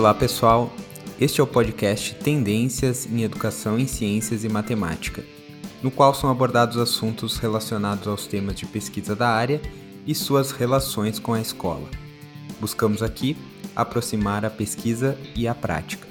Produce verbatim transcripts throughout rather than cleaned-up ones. Olá pessoal, este é o podcast Tendências em Educação em Ciências e Matemática, no qual são abordados assuntos relacionados aos temas de pesquisa da área e suas relações com a escola. Buscamos aqui aproximar a pesquisa e a prática.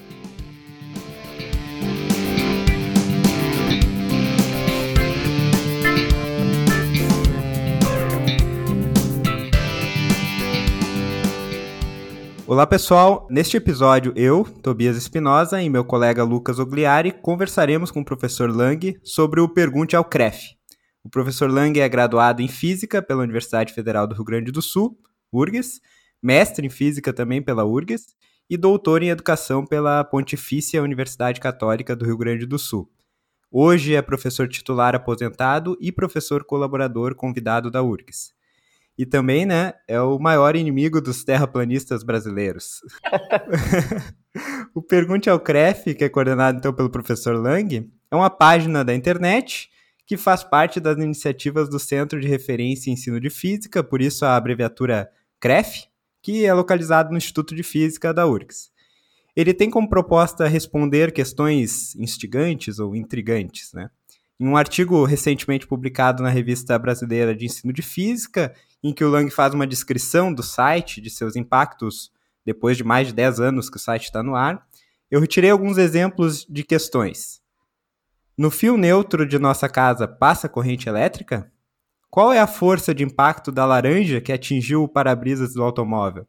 Olá pessoal, neste episódio eu, Tobias Espinosa e meu colega Lucas Ogliari conversaremos com o professor Lang sobre o Pergunte ao C R E F. O professor Lang é graduado em Física pela Universidade Federal do Rio Grande do Sul, U F R G S, mestre em Física também pela U F R G S e doutor em Educação pela Pontifícia Universidade Católica do Rio Grande do Sul. Hoje é professor titular aposentado e professor colaborador convidado da U F R G S. E também, né, é o maior inimigo dos terraplanistas brasileiros. O Pergunte ao C R E F, que é coordenado então pelo professor Lang, é uma página da internet que faz parte das iniciativas do Centro de Referência em Ensino de Física, por isso a abreviatura C R E F, que é localizado no Instituto de Física da U F R G S. Ele tem como proposta responder questões instigantes ou intrigantes, né? Em um artigo recentemente publicado na Revista Brasileira de Ensino de Física, em que o Lang faz uma descrição do site, de seus impactos, depois de mais de dez anos que o site está no ar, eu retirei alguns exemplos de questões. No fio neutro de nossa casa passa corrente elétrica? Qual é a força de impacto da laranja que atingiu o para-brisas do automóvel?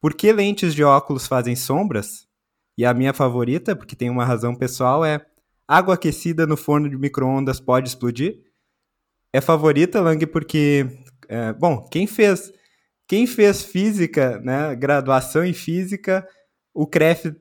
Por que lentes de óculos fazem sombras? E a minha favorita, porque tem uma razão pessoal, é: água aquecida no forno de micro-ondas pode explodir? É favorita, Lang, porque... É, bom, quem fez, quem fez física, né, graduação em física, o C R E F,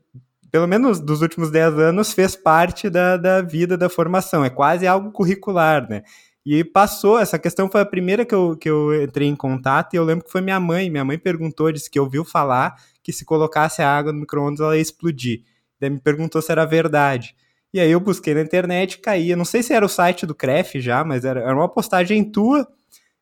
pelo menos dos últimos dez anos, fez parte da, da vida da formação. É quase algo curricular, né? E passou, essa questão foi a primeira que eu, que eu entrei em contato e eu lembro que foi minha mãe. Minha mãe perguntou, disse que ouviu falar que se colocasse a água no micro-ondas ela ia explodir. Daí me perguntou se era verdade. E aí eu busquei na internet e caía. Não sei se era o site do C R E F já, mas era, era uma postagem tua.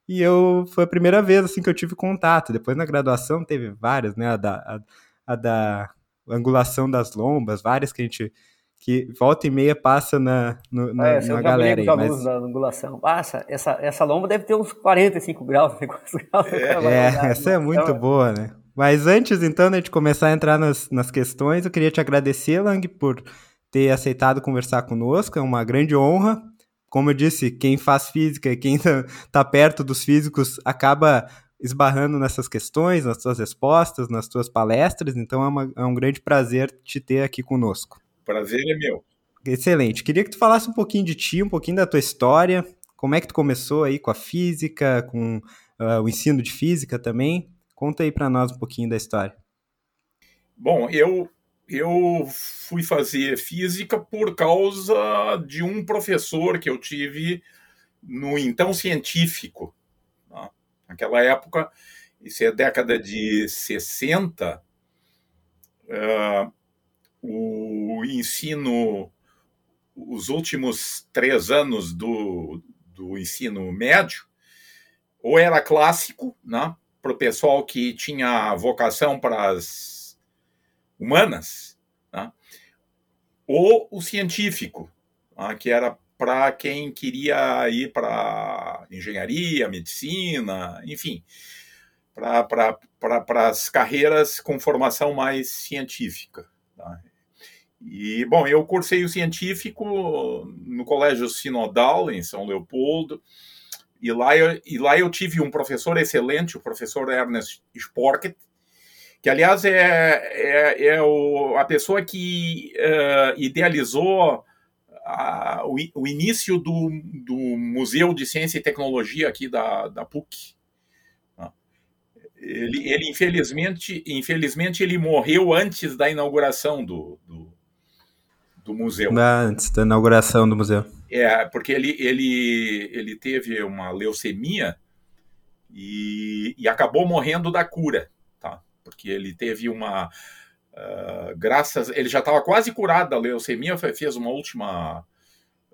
E eu, foi a primeira vez assim, que eu tive contato. Depois na graduação teve várias, né? A da, a, a da angulação das lombas, várias que a gente, que volta e meia passa na, no, na, é, na galera. Aí, mas... da angulação. Passa, essa, essa lomba deve ter uns quarenta e cinco graus. cinquenta graus é, é, essa é muito então, boa, né? Mas antes então de a gente começar a entrar nas, nas questões, eu queria te agradecer, Lang, por ter aceitado conversar conosco. É uma grande honra. Como eu disse, quem faz física e quem está perto dos físicos acaba esbarrando nessas questões, nas suas respostas, nas suas palestras, então é, uma, é um grande prazer te ter aqui conosco. Prazer é meu. Excelente. Queria que tu falasse um pouquinho de ti, um pouquinho da tua história, como é que tu começou aí com a física, com uh, o ensino de física também. Conta aí para nós um pouquinho da história. Bom, eu... Eu fui fazer física por causa de um professor que eu tive no então científico. Né? Naquela época, isso é década de sessenta, uh, o ensino, os últimos três anos do, do ensino médio, ou era clássico, né, para o pessoal que tinha vocação para as humanas, né? Ou o científico, né? Que era para quem queria ir para engenharia, medicina, enfim, para pra, pra, pra as carreiras com formação mais científica. Né? E, bom, eu cursei o científico no Colégio Sinodal, em São Leopoldo, e lá eu, e lá eu tive um professor excelente, o professor Ernest Sporket, que, aliás, é, é, é o, a pessoa que uh, idealizou a, o, o início do, do Museu de Ciência e Tecnologia aqui da, da P U C. Ele, ele infelizmente, infelizmente, ele morreu antes da inauguração do, do, do museu. Antes da inauguração do museu. É, porque ele, ele, ele teve uma leucemia e, e acabou morrendo da cura. Porque ele teve uma... Uh, graças... Ele já estava quase curado da leucemia, fez uma última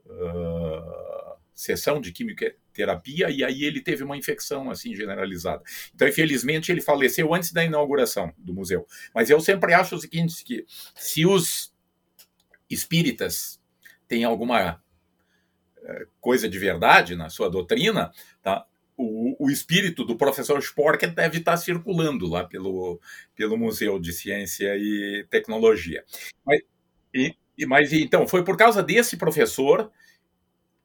uh, sessão de quimio, terapia, e aí ele teve uma infecção assim generalizada. Então, infelizmente, ele faleceu antes da inauguração do museu. Mas eu sempre acho o seguinte, que se os espíritas têm alguma coisa de verdade na sua doutrina, tá? O, o espírito do professor Sporket deve estar circulando lá pelo, pelo Museu de Ciência e Tecnologia. Mas, e, mas, então, foi por causa desse professor,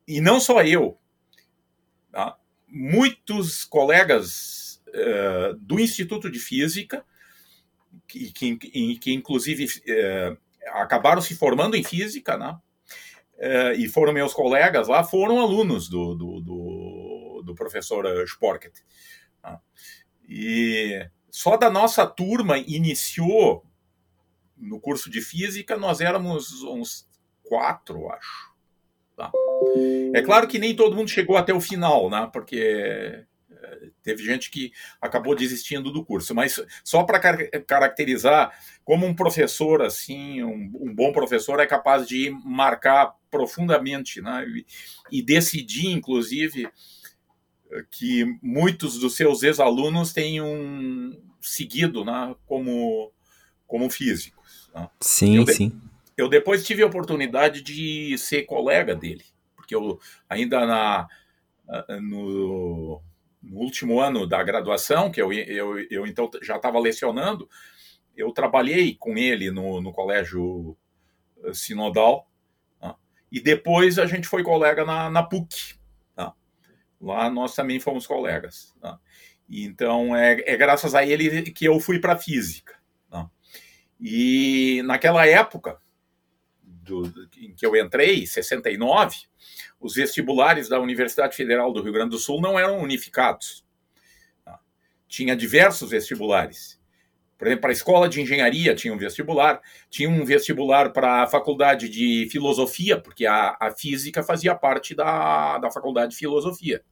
e não só eu, tá? Muitos colegas uh, do Instituto de Física, que, que, que inclusive uh, acabaram se formando em Física, né? Uh, e foram meus colegas lá, foram alunos do... do, do do professor Sporket. E só da nossa turma iniciou no curso de Física, nós éramos uns quatro, acho. Tá? É claro que nem todo mundo chegou até o final, né? Porque teve gente que acabou desistindo do curso, mas só para car- caracterizar como um professor, assim, um, um bom professor é capaz de marcar profundamente, né? e, e decidir, inclusive, que muitos dos seus ex-alunos tenham seguido, né, como, como físicos. Né? Sim, eu de- sim. Eu depois tive a oportunidade de ser colega dele, porque eu ainda na, no, no último ano da graduação, que eu, eu, eu então já estava lecionando, eu trabalhei com ele no, no Colégio Sinodal, né? E depois a gente foi colega na, na P U C. Lá nós também fomos colegas. Tá? Então, é, é graças a ele que eu fui para a Física. Tá? E naquela época do, em que eu entrei, em sessenta e nove, os vestibulares da Universidade Federal do Rio Grande do Sul não eram unificados. Tá? Tinha diversos vestibulares. Por exemplo, para a Escola de Engenharia tinha um vestibular, tinha um vestibular para a Faculdade de Filosofia, porque a, a Física fazia parte da, da Faculdade de Filosofia.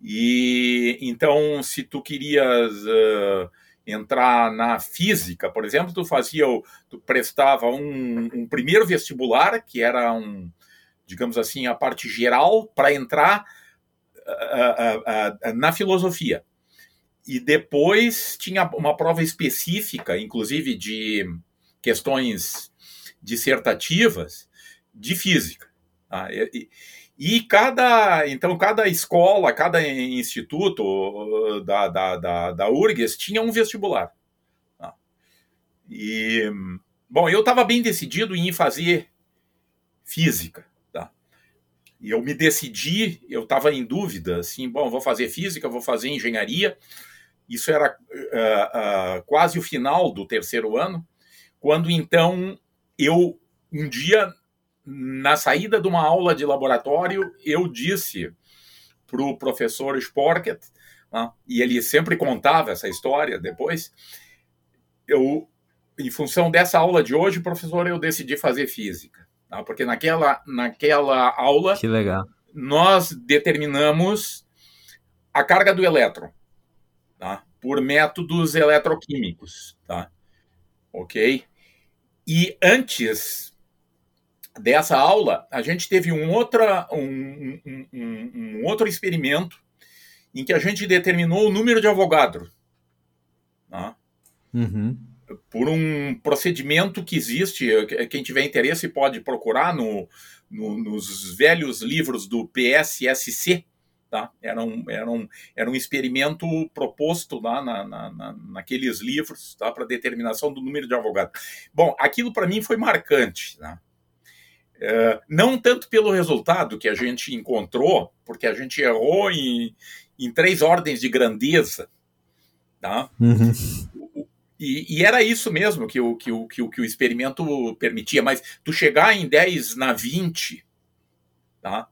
E, então, se tu querias uh, entrar na Física, por exemplo, tu, fazia, tu prestava um, um primeiro vestibular, que era, um, digamos assim, a parte geral para entrar uh, uh, uh, uh, na Filosofia. E depois tinha uma prova específica, inclusive de questões dissertativas de física. Tá? E, e cada, então, cada escola, cada instituto da, da, da, da U R G S tinha um vestibular. Tá? E, bom, eu estava bem decidido em fazer física. E eu me decidi, eu estava em dúvida, assim, bom, vou fazer física, vou fazer engenharia. Isso era uh, uh, quase o final do terceiro ano, quando então eu, um dia, na saída de uma aula de laboratório, eu disse para o professor Sporket, né, e ele sempre contava essa história depois, eu, em função dessa aula de hoje, professor, eu decidi fazer física. Porque naquela, naquela aula nós determinamos a carga do elétron, tá? Por métodos eletroquímicos. Tá? Ok? E antes dessa aula, a gente teve um, outra, um, um, um, um outro experimento em que a gente determinou o número de Avogadro. Tá? Uhum. Por um procedimento que existe, quem tiver interesse pode procurar no, no, nos velhos livros do P S S C. Tá? Era, um, era, um, era um experimento proposto lá na, na, na, naqueles livros, tá? Para determinação do número de Avogadro. Bom, aquilo para mim foi marcante. Né? É, não tanto pelo resultado que a gente encontrou, porque a gente errou em, em três ordens de grandeza. Tá? Uhum. E, e era isso mesmo que o, que, o, que, o, que o experimento permitia, mas tu chegar em dez na vinte, tá?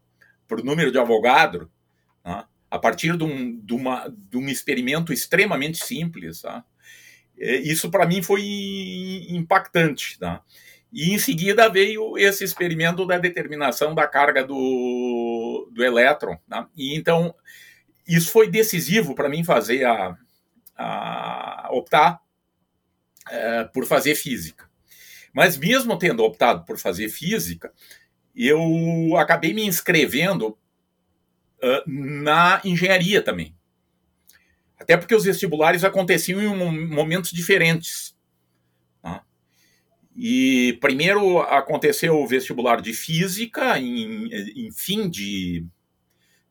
Por número de Avogadro, tá? A partir de um, de uma, de um experimento extremamente simples, tá? Isso para mim foi impactante. Tá? E em seguida veio esse experimento da determinação da carga do, do elétron. Tá? E então isso foi decisivo para mim fazer a, a optar Uh, por fazer física. Mas mesmo tendo optado por fazer física, eu acabei me inscrevendo uh, na engenharia também. Até porque os vestibulares aconteciam em momentos diferentes. Tá? E primeiro aconteceu o vestibular de Física em, em fim de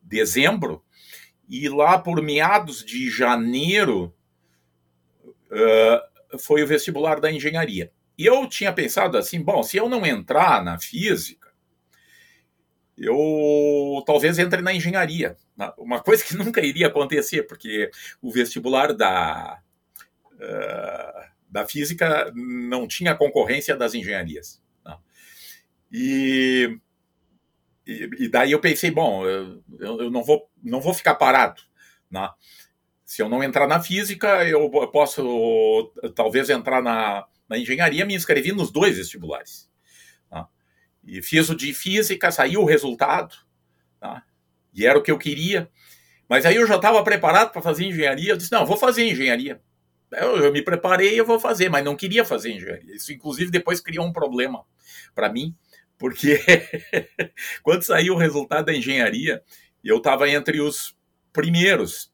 dezembro, e lá por meados de janeiro uh, foi o vestibular da engenharia. E eu tinha pensado assim, bom, se eu não entrar na Física, eu talvez entre na engenharia. Uma coisa que nunca iria acontecer, porque o vestibular da, uh, da Física não tinha concorrência das engenharias. Não. E, e, e daí eu pensei, bom, eu, eu não, vou, não vou ficar parado. Não. Se eu não entrar na Física, eu posso talvez entrar na, na engenharia. Me inscrevi nos dois vestibulares. Não. E fiz o de Física, saiu o resultado. Não. E era o que eu queria. Mas aí eu já estava preparado para fazer engenharia. Eu disse, não, vou fazer engenharia. Eu, eu me preparei e eu vou fazer, mas não queria fazer engenharia. Isso, inclusive, depois criou um problema para mim, porque quando saiu o resultado da engenharia, eu estava entre os primeiros.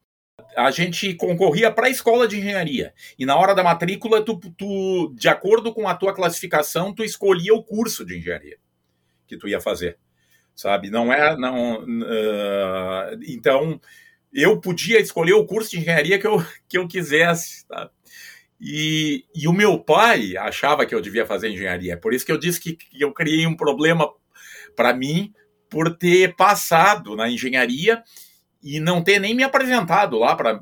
A gente concorria para a escola de engenharia. E na hora da matrícula, tu, tu, de acordo com a tua classificação, tu escolhia o curso de engenharia que tu ia fazer. Sabe, não é, não, uh, então eu podia escolher o curso de engenharia que eu, que eu quisesse, tá? e, e o meu pai achava que eu devia fazer engenharia, por isso que eu disse que, que eu criei um problema para mim por ter passado na engenharia e não ter nem me apresentado lá para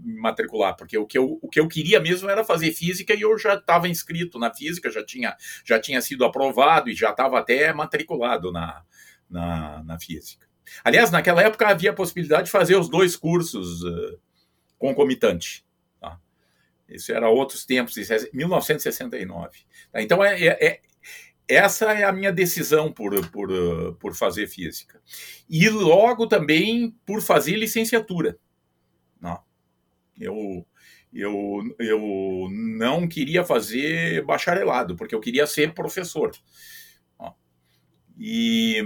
me matricular, porque o que, eu, o que eu queria mesmo era fazer Física, e eu já estava inscrito na Física, já tinha, já tinha sido aprovado e já estava até matriculado na, na, na Física. Aliás, naquela época havia a possibilidade de fazer os dois cursos uh, concomitante. Tá? Isso era outros tempos, isso é mil novecentos e sessenta e nove. Tá? Então, é... é, é essa é a minha decisão por, por, por fazer Física. E logo também por fazer licenciatura. Não. Eu, eu, eu não queria fazer bacharelado, porque eu queria ser professor. E,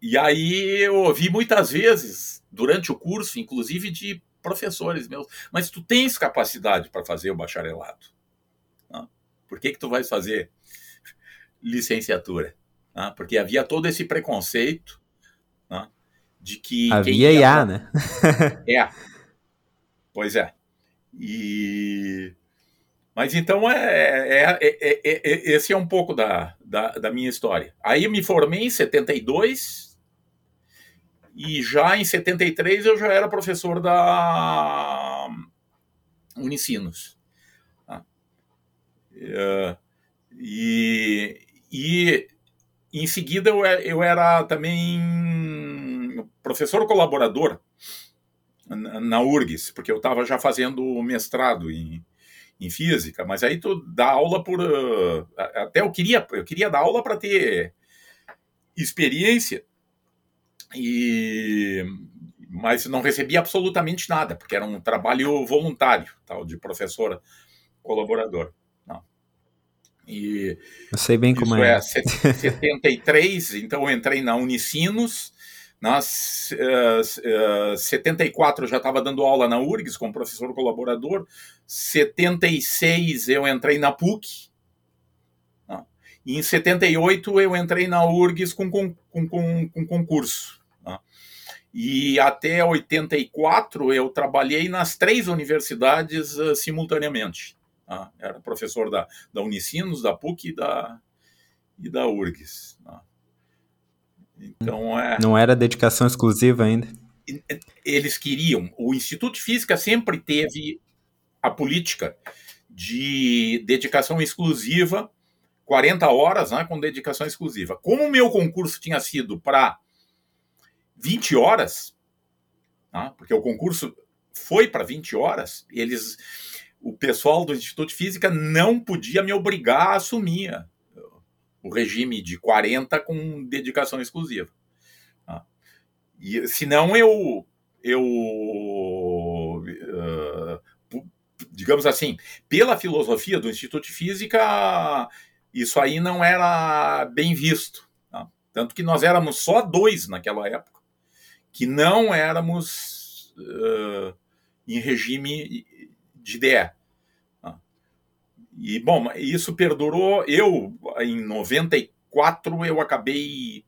e aí eu ouvi muitas vezes, durante o curso, inclusive de professores meus, mas tu tens capacidade para fazer o bacharelado. Não. Por que que tu vais fazer licenciatura, né? Porque havia todo esse preconceito, né? De que... Havia quem ia... I A, né? É. Pois é. E... Mas então, é, é, é, é, é, esse é um pouco da, da, da minha história. Aí eu me formei em setenta e dois e já em setenta e três eu já era professor da Unisinos. Tá? Uh, e... E, em seguida, eu, eu era também professor colaborador na, na U R G S, porque eu estava já fazendo mestrado em, em Física, mas aí tu dá aula por... Até eu queria, eu queria dar aula para ter experiência, e, mas não recebia absolutamente nada, porque era um trabalho voluntário, tal, de professor colaborador. E eu sei bem como é. Isso é setenta e três, então eu entrei na Unisinos, nas, uh, uh, setenta e quatro eu já estava dando aula na U R G S como professor colaborador, setenta e seis eu entrei na P U C, uh, e em setenta e oito eu entrei na U R G S com, com, com, com, com concurso. Uh, e até oitenta e quatro eu trabalhei nas três universidades uh, simultaneamente. Ah, era professor da, da Unisinos, da P U C e da, e da U R G S. Ah. Então, é... Não era dedicação exclusiva ainda? Eles queriam. O Instituto de Física sempre teve a política de dedicação exclusiva, quarenta horas, né, com dedicação exclusiva. Como o meu concurso tinha sido para vinte horas, né, porque o concurso foi para vinte horas, eles... O pessoal do Instituto de Física não podia me obrigar a assumir o regime de quarenta com dedicação exclusiva. E, senão eu, eu uh, digamos assim, pela filosofia do Instituto de Física, isso aí não era bem visto. Tá? Tanto que nós éramos só dois naquela época. que não éramos uh, em regime de D E. E, bom, isso perdurou. Eu, em noventa e quatro, eu acabei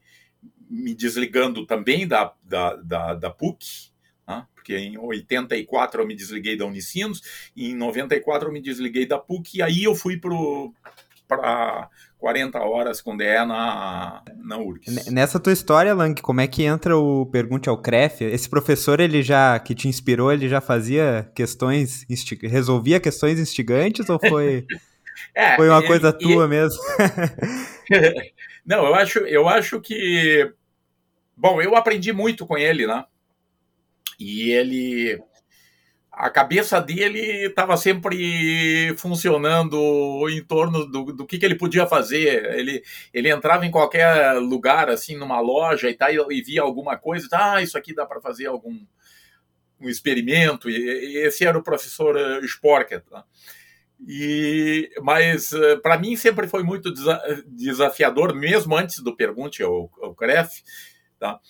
me desligando também da, da, da, da P U C, né? Porque em oitenta e quatro eu me desliguei da Unisinos, e em noventa e quatro eu me desliguei da P U C, e aí eu fui para quarenta horas com D E na, na U R G S. Nessa tua história, Lang, como é que entra o Pergunte ao CREF? Esse professor, ele já, que te inspirou, ele já fazia questões, instig... resolvia questões instigantes, ou foi, é, foi uma é, coisa é, tua é... mesmo? Não, eu acho, eu acho que... Bom, eu aprendi muito com ele, né? E ele... A cabeça dele estava sempre funcionando em torno do, do que, que ele podia fazer. Ele, ele entrava em qualquer lugar, assim, numa loja e, tá, e, e via alguma coisa. Ah, isso aqui dá para fazer algum um experimento. E, e esse era o professor Sporket, né? E, mas, para mim, sempre foi muito desafiador, mesmo antes do Pergunte ao, ao CREF, tá?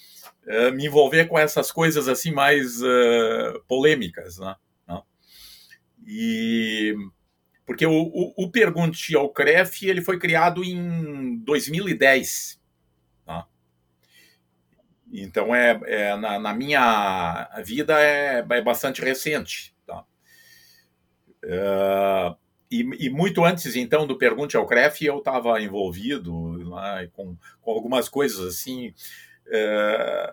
Uh, me envolver com essas coisas assim mais uh, polêmicas, né? Não? E, porque o, o, o Pergunte ao CREF, ele foi criado em dois mil e dez. Tá? Então, é, é, na, na minha vida, é, é bastante recente. Uh, e, e muito antes, então, do Pergunte ao CREF, eu estava envolvido, né, com, com algumas coisas assim uh,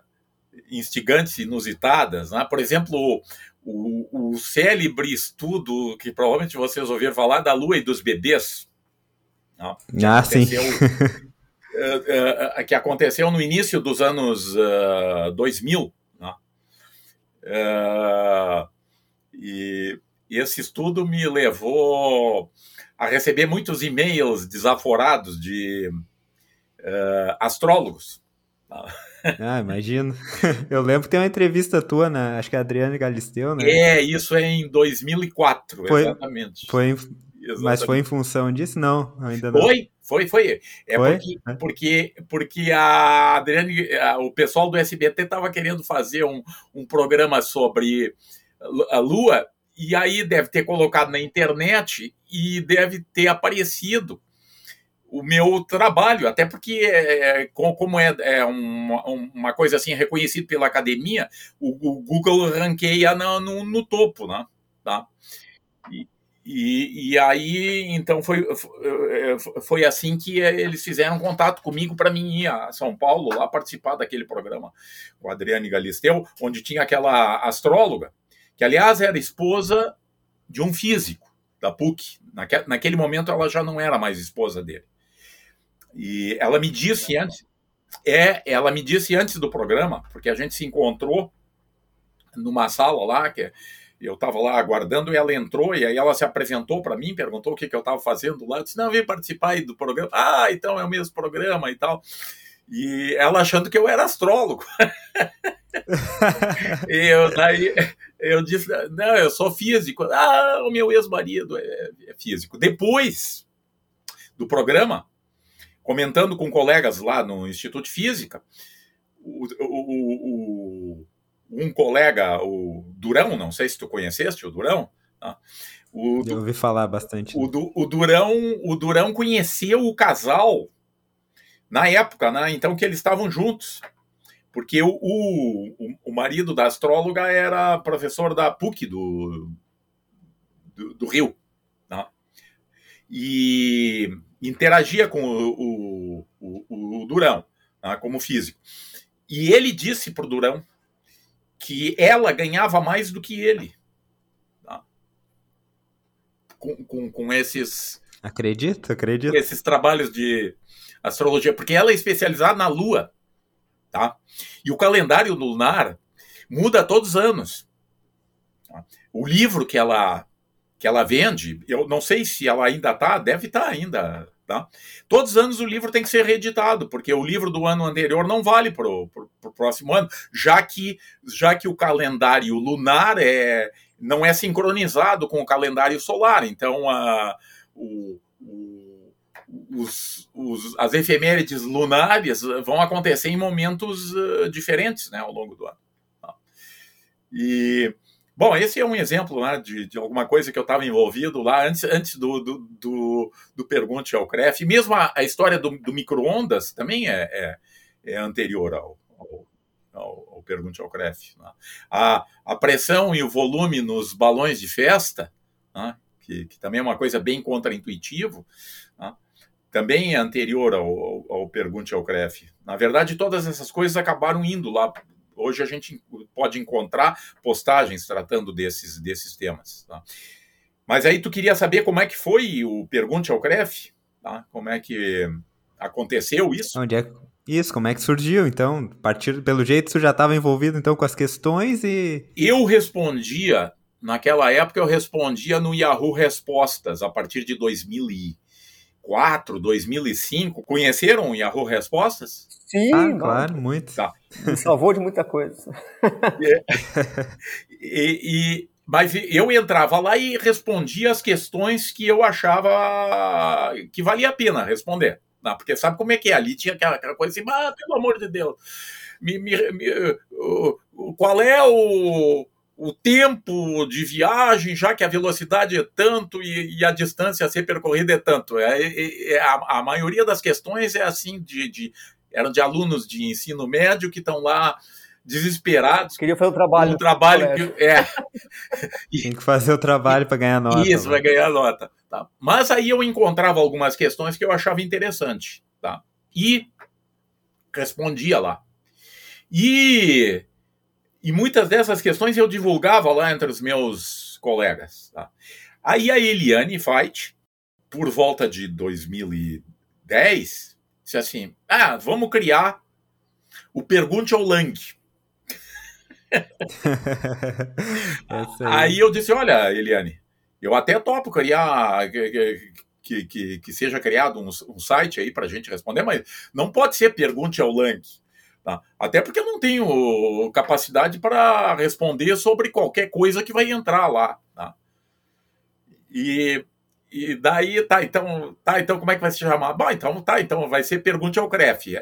instigantes, inusitadas, né? Por exemplo, o, o célebre estudo que provavelmente vocês ouviram falar da Lua e dos bebês, né? Ah, sim. uh, uh, que aconteceu no início dos anos uh, dois mil, né? uh, e Esse estudo me levou a receber muitos e-mails desaforados de uh, astrólogos. Ah, imagino. Eu lembro que tem uma entrevista tua, na, acho que é a Adriane Galisteu, né? É, isso é em dois mil e quatro, foi, exatamente. Foi, exatamente. Mas foi em função disso? Não, ainda não. Foi, foi, foi. É foi? Porque, é. porque, porque a Adriane, a, o pessoal do S B T estava querendo fazer um, um programa sobre a Lua. E aí deve ter colocado na internet e deve ter aparecido o meu trabalho, até porque, é, como é, é uma, uma coisa assim reconhecida pela academia, o, o Google ranqueia no, no, no topo, né? Tá? E, e, e aí, então, foi, foi assim que eles fizeram contato comigo para mim ir a São Paulo, lá participar daquele programa com a Adriane Galisteu, onde tinha aquela astróloga, que, aliás, era esposa de um físico da P U C. Naque, naquele momento, ela já não era mais esposa dele. E ela me disse antes... É, ela me disse antes do programa, porque a gente se encontrou numa sala lá, que eu estava lá aguardando, e ela entrou, e aí ela se apresentou para mim, perguntou o que, que eu estava fazendo lá. Eu disse, não, eu vim participar aí do programa. Ah, então é o mesmo programa e tal. E ela achando que eu era astrólogo. E eu, daí... Eu disse, não, eu sou físico. Ah, o meu ex-marido é, é físico. Depois do programa, comentando com colegas lá no Instituto de Física, o, o, o, um colega, o Durão, não sei se tu conheceste o Durão. Tá? O, eu ouvi falar bastante. O, né? o, Durão, o Durão conheceu o casal na época, né? Então, que eles estavam juntos. Porque o, o, o marido da astróloga era professor da P U C do, do, do Rio, né? E interagia com o, o, o, o Durão, né, como físico. E ele disse para o Durão que ela ganhava mais do que ele, né, com, com, com esses... Acredito, acredito. Esses trabalhos de astrologia, porque ela é especializada na Lua. Tá? E o calendário lunar muda todos os anos. O livro que ela, que ela vende, eu não sei se ela ainda está, deve estar tá ainda. Tá? Todos os anos o livro tem que ser reeditado, porque o livro do ano anterior não vale para o próximo ano, já que, já que o calendário lunar é, não é sincronizado com o calendário solar. Então, a, o... o Os, os, as efemérides lunares vão acontecer em momentos uh, diferentes, né, ao longo do ano. E, bom, esse é um exemplo, né, de, de alguma coisa que eu estava envolvido lá antes, antes do, do, do, do Pergunte ao CREF. E mesmo a, a história do, do micro-ondas também é, é, é anterior ao, ao, ao, ao Pergunte ao CREF. Né? A, a pressão e o volume nos balões de festa, né, que, que também é uma coisa bem contra-intuitiva, né, também é anterior ao, ao, ao Pergunte ao CREF. Na verdade, todas essas coisas acabaram indo lá. Hoje a gente pode encontrar postagens tratando desses, desses temas. Tá? Mas aí tu queria saber como é que foi o Pergunte ao CREF? Tá? Como é que aconteceu isso? Onde é isso? Como é que surgiu? Então, partir, pelo jeito, tu já estava envolvido então, com as questões e... Eu respondia, naquela época, eu respondia no Yahoo Respostas, a partir de dois mil e quatro, dois mil e cinco. Conheceram o Yahoo Respostas? Sim, ah, claro, muito. Tá. Me salvou de muita coisa. É. E, e, mas eu entrava lá e respondia as questões que eu achava que valia a pena responder. Não, porque sabe como é que é? Ali tinha aquela, aquela coisa assim, ah, pelo amor de Deus, me, me, me, uh, qual é o... o tempo de viagem, já que a velocidade é tanto e, e a distância a ser percorrida é tanto. É, é, é, a, a maioria das questões é assim, de, de, eram de alunos de ensino médio que estão lá desesperados. Queria fazer o trabalho. Um trabalho que, é. Tem que fazer o trabalho para ganhar nota. Isso, vai ganhar nota. Tá? Mas aí eu encontrava algumas questões que eu achava interessante. Tá? E respondia lá. E... E muitas dessas questões eu divulgava lá entre os meus colegas. Tá? Aí a Eliane Feit, por volta de dois mil e dez, disse assim, ah, vamos criar o Pergunte ao Lang. Aí eu disse, olha, Eliane, eu até topo criar... Que, que, que seja criado um, um site aí para a gente responder, mas não pode ser Pergunte ao Lang. Tá? Até porque eu não tenho capacidade para responder sobre qualquer coisa que vai entrar lá. Tá? E, e daí, tá então, tá, então como é que vai se chamar? Bom, então, tá, então vai ser Pergunte ao CREF.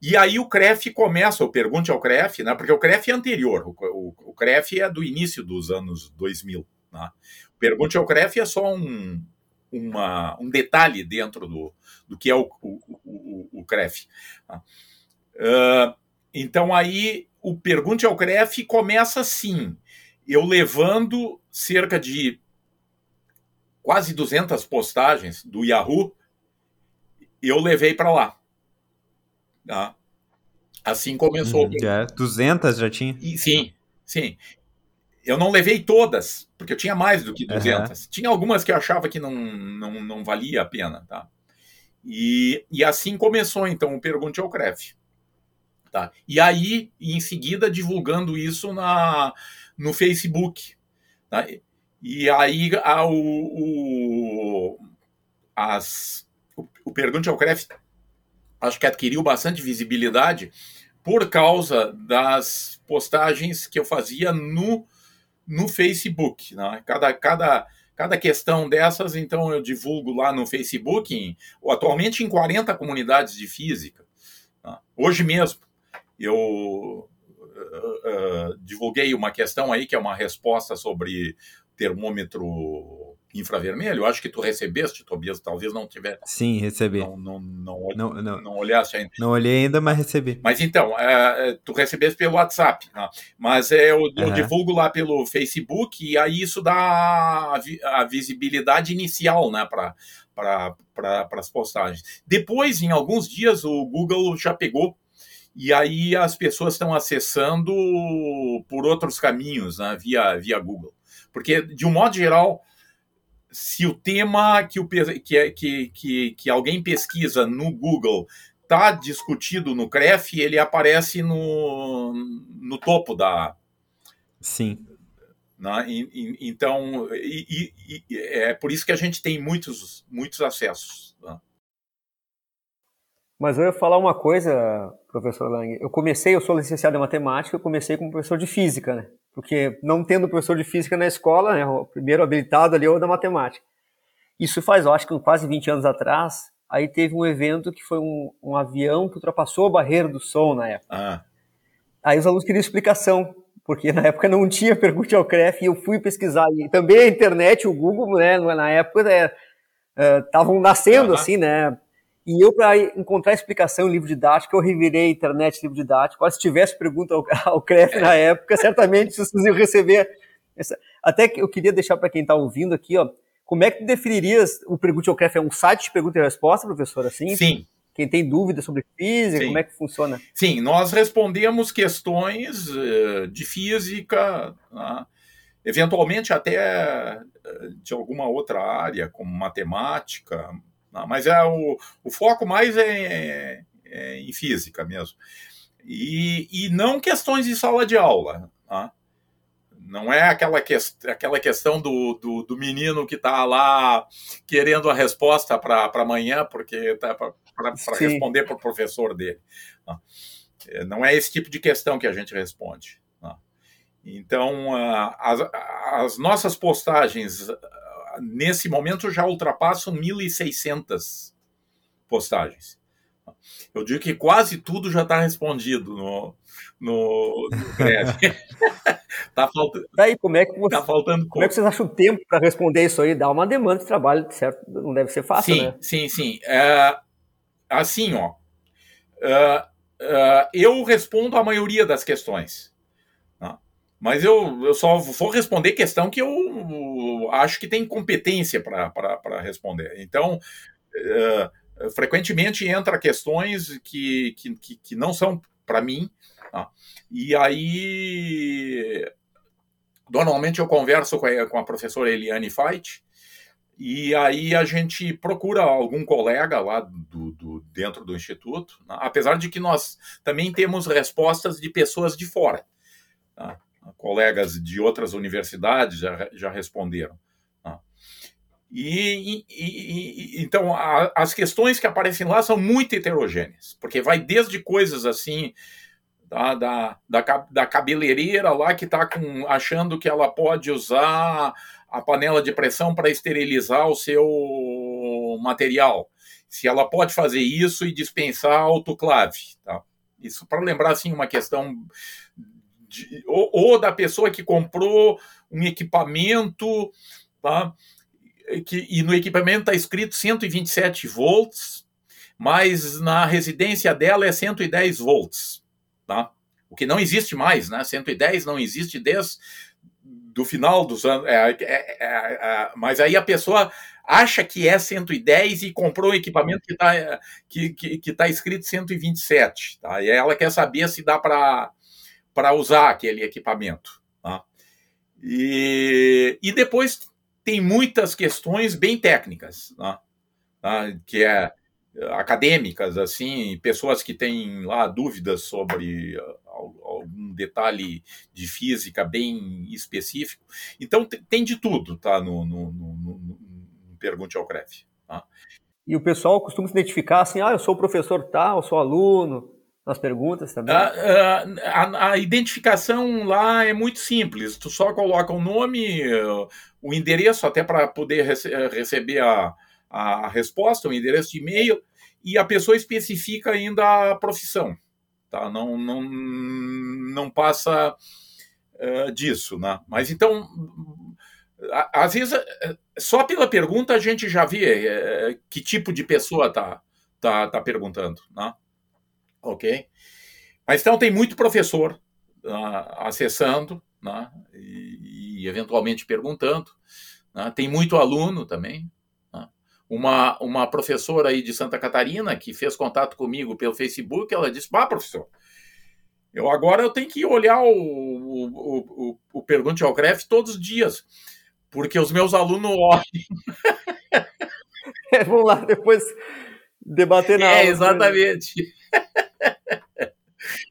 E aí o CREF começa, o Pergunte ao CREF, né? Porque o CREF é anterior, o, o, o CREF é do início dos anos dois mil. Né? O Pergunte ao CREF é só um, uma, um detalhe dentro do, do que é o, o, o, o CREF. Tá? Uh, então aí o Pergunte ao CREF começa assim, eu levando cerca de quase duzentas postagens do Yahoo, eu levei para lá. Tá? Assim começou. Hum, já, duzentas já tinha? E, sim, sim. Eu não levei todas, porque eu tinha mais do que duzentas. Uhum. Tinha algumas que eu achava que não, não, não valia a pena. Tá? E, e assim começou então o Pergunte ao CREF. Tá. E aí, em seguida, divulgando isso na, no Facebook. Tá? E aí, a, o, o, as, o, o Pergunte ao CREF acho que adquiriu bastante visibilidade por causa das postagens que eu fazia no, no Facebook. Né? Cada, cada, cada questão dessas, então, eu divulgo lá no Facebook, em, atualmente em quarenta comunidades de física. Tá? Hoje mesmo. Eu uh, uh, divulguei uma questão aí que é uma resposta sobre termômetro infravermelho. Acho que tu recebeste, Tobias, talvez não tiver. Sim, recebi. Não, não, não, não, não, não olhaste ainda. Não olhei ainda, mas recebi. Mas então, uh, tu recebeste pelo WhatsApp, né? Mas eu, uhum. eu divulgo lá pelo Facebook e aí isso dá a, vi- a visibilidade inicial, né, para pra, pra, as postagens. Depois, em alguns dias, o Google já pegou. E aí as pessoas estão acessando por outros caminhos, né, via, via Google. Porque, de um modo geral, se o tema que, o, que, que, que, que alguém pesquisa no Google está discutido no CREF, ele aparece no, no topo da... Sim. Né, e, e, então, e, e, é por isso que a gente tem muitos, muitos acessos. Né. Mas eu ia falar uma coisa, professor Lang. Eu comecei, eu sou licenciado em matemática, eu comecei como professor de física, né? Porque não tendo professor de física na escola, né? O primeiro habilitado ali é o da matemática. Isso faz, eu acho que quase vinte anos atrás, aí teve um evento que foi um, um avião que ultrapassou a barreira do som na época. Ah. Aí os alunos queriam explicação. porque na época não tinha Pergunte ao CREF, e eu fui pesquisar, e também a internet, o Google, né, na época estavam nascendo, uhum. assim, né, e eu, para encontrar explicação em livro didático, eu revirei internet, livro didático. Se tivesse Pergunta ao, ao CREF na época, certamente vocês iam receber. Essa... Até que eu queria deixar para quem está ouvindo aqui, ó, como é que tu definirias o Pergunte ao CREF? É um site de pergunta e resposta, professor? Assim? Sim. Quem tem dúvida sobre física, Sim. como é que funciona? Sim, nós respondemos questões uh, de física, né? Eventualmente até uh, de alguma outra área, como matemática... Mas é o, o foco mais é, é em física mesmo. E, e não questões de sala de aula. Tá? Não é aquela, que, aquela questão do, do, do menino que está lá querendo a resposta para amanhã, porque está para responder para o professor dele. Tá? Não é esse tipo de questão que a gente responde. Tá? Então, as, as nossas postagens... Nesse momento já ultrapassam mil e seiscentas postagens. Eu digo que quase tudo já está respondido no, no, no CREF. Está faltando, tá aí, como é que você, tá faltando como é que vocês acham o tempo para responder isso aí? Dá uma demanda de trabalho, certo? Não deve ser fácil, sim, né? Sim, sim. É, assim, ó, é, é, eu respondo a maioria das questões. Mas eu, eu só vou responder questão que eu acho que tem competência para responder. Então, uh, frequentemente entra questões que, que, que não são para mim. Tá? E aí, normalmente eu converso com a, com a professora Eliane Feit, e aí a gente procura algum colega lá do, do, dentro do Instituto, né? Apesar de que nós também temos respostas de pessoas de fora. Tá? Colegas de outras universidades já, já responderam. Ah. E, e, e então, a, as questões que aparecem lá são muito heterogêneas, porque vai desde coisas assim, da, da, da, da cabeleireira lá que está achando que ela pode usar a panela de pressão para esterilizar o seu material, se ela pode fazer isso e dispensar a autoclave. Tá? Isso para lembrar assim, uma questão... De, ou, ou da pessoa que comprou um equipamento, tá? que, e no equipamento está escrito cento e vinte e sete volts, mas na residência dela é cento e dez volts, tá? O que não existe mais, né? cento e dez não existe desde do final dos anos, é, é, é, é, mas aí a pessoa acha que é cento e dez e comprou um equipamento que está que, que, que tá escrito cento e vinte e sete, tá? E ela quer saber se dá para... para usar aquele equipamento. Tá? E, e depois tem muitas questões bem técnicas, tá? Tá? Que é acadêmicas, assim, pessoas que têm lá dúvidas sobre algum detalhe de física bem específico. Então, tem de tudo, tá? no, no, no, no Pergunte ao CREF. Tá? E o pessoal costuma se identificar assim, ah, eu sou professor tal, eu sou aluno... Nas perguntas também? A, a, a identificação lá é muito simples. Tu só coloca o nome, o endereço, até para poder rece- receber a, a resposta, o endereço de e-mail, e a pessoa especifica ainda a profissão. Tá? Não, não, não passa uh, disso. Né? Mas então, a, às vezes, só pela pergunta a gente já vê uh, que tipo de pessoa tá, tá, tá perguntando, né? Ok? Mas então tem muito professor uh, acessando, né? e, e eventualmente perguntando. Né? Tem muito aluno também. Né? Uma, uma professora aí de Santa Catarina que fez contato comigo pelo Facebook, ela disse, ah, professor, eu agora eu tenho que olhar o, o, o, o Pergunte ao CREF todos os dias, porque os meus alunos olham. É, vamos lá, depois debater na aula. É, exatamente.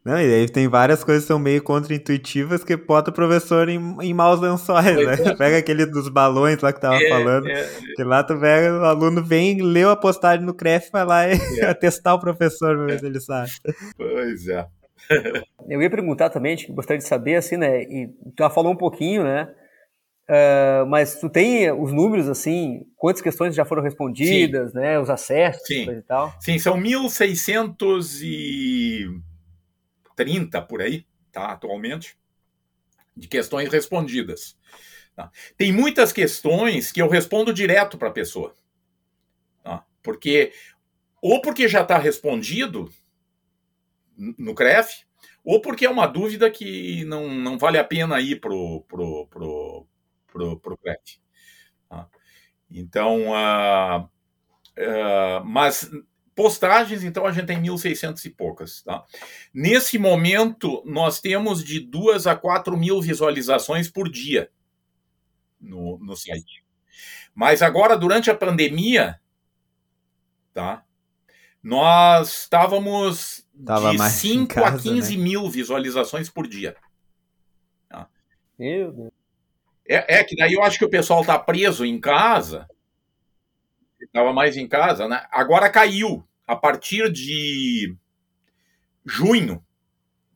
Não, e aí tem várias coisas que são meio contraintuitivas que bota o professor em, em maus lençóis, né? Tu pega aquele dos balões lá que tava é, falando, é, que lá tu pega, o aluno vem, leu a postagem no CREF, vai lá e é. atestar o professor pra ver se ele sabe. Pois é. Eu ia perguntar também, gostaria de saber, assim, né, e tu já falou um pouquinho, né, uh, mas tu tem os números, assim, quantas questões já foram respondidas, Sim. né, os acessos Sim. e tal? Sim, são mil e seiscentos e... trinta por aí, tá, atualmente. de questões respondidas. Tá? Tem muitas questões que eu respondo direto para a pessoa. Tá? Porque, ou porque já está respondido no CREF, ou porque é uma dúvida que não, não vale a pena ir para o pro, pro, pro, pro CREF. Tá? Então, uh, uh, mas postagens, então, a gente tem mil e seiscentas e poucas. Tá? Nesse momento, nós temos de duas a quatro mil visualizações por dia no, no site. Mas agora, durante a pandemia, tá, nós estávamos Tava de cinco a quinze, né, mil visualizações por dia. Tá? Meu Deus. É, é que daí eu acho que o pessoal está preso em casa, estava mais em casa, né? Agora caiu. A partir de junho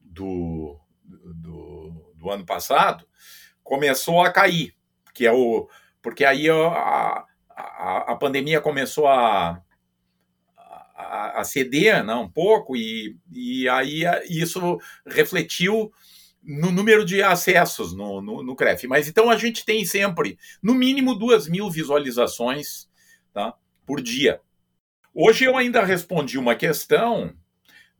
do, do, do ano passado, começou a cair, que é o, porque aí a, a, a pandemia começou a, a, a ceder, né, um pouco, e, e aí isso refletiu no número de acessos no, no, no CREF. Mas então a gente tem sempre, no mínimo, duas mil visualizações, tá, por dia. Hoje eu ainda respondi uma questão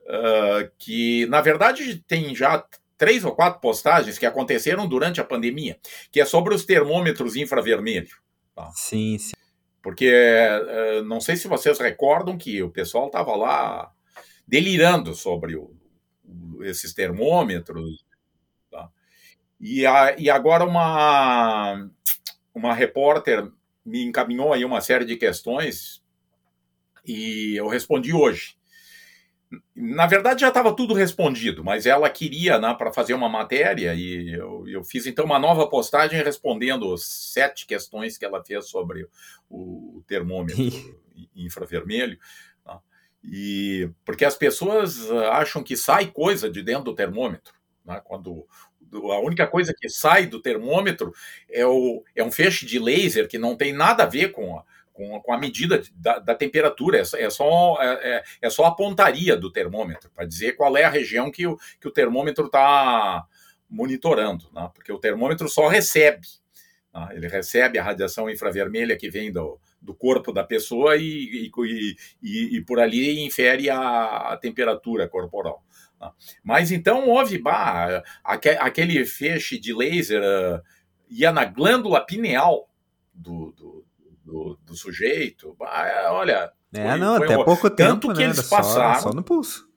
uh, que, na verdade, tem já três ou quatro postagens que aconteceram durante a pandemia, que é sobre os termômetros infravermelho. Tá? Sim, sim. Porque uh, não sei se vocês recordam que o pessoal estava lá delirando sobre o, o, esses termômetros. E, a, e agora uma, uma repórter me encaminhou aí uma série de questões e eu respondi hoje. Na verdade, já estava tudo respondido, mas ela queria, né, para fazer uma matéria, e eu, eu fiz então uma nova postagem respondendo sete questões que ela fez sobre o, o termômetro infravermelho. Tá? E, porque as pessoas acham que sai coisa de dentro do termômetro, né, quando... A única coisa que sai do termômetro é, o, é um feixe de laser que não tem nada a ver com a, com a, com a medida da, da temperatura. É, é, só, é, é só a pontaria do termômetro, para dizer qual é a região que o, que o termômetro está monitorando. Né? Porque o termômetro só recebe. Né? Ele recebe a radiação infravermelha que vem do, do corpo da pessoa e, e, e, e por ali infere a, a temperatura corporal. Mas então houve, bah, aquele feixe de laser uh, ia na glândula pineal do, do, do, do sujeito, bah, olha, é, foi, não, foi até um... pouco tanto tempo, tanto que, né, eles passaram só, só no pulso.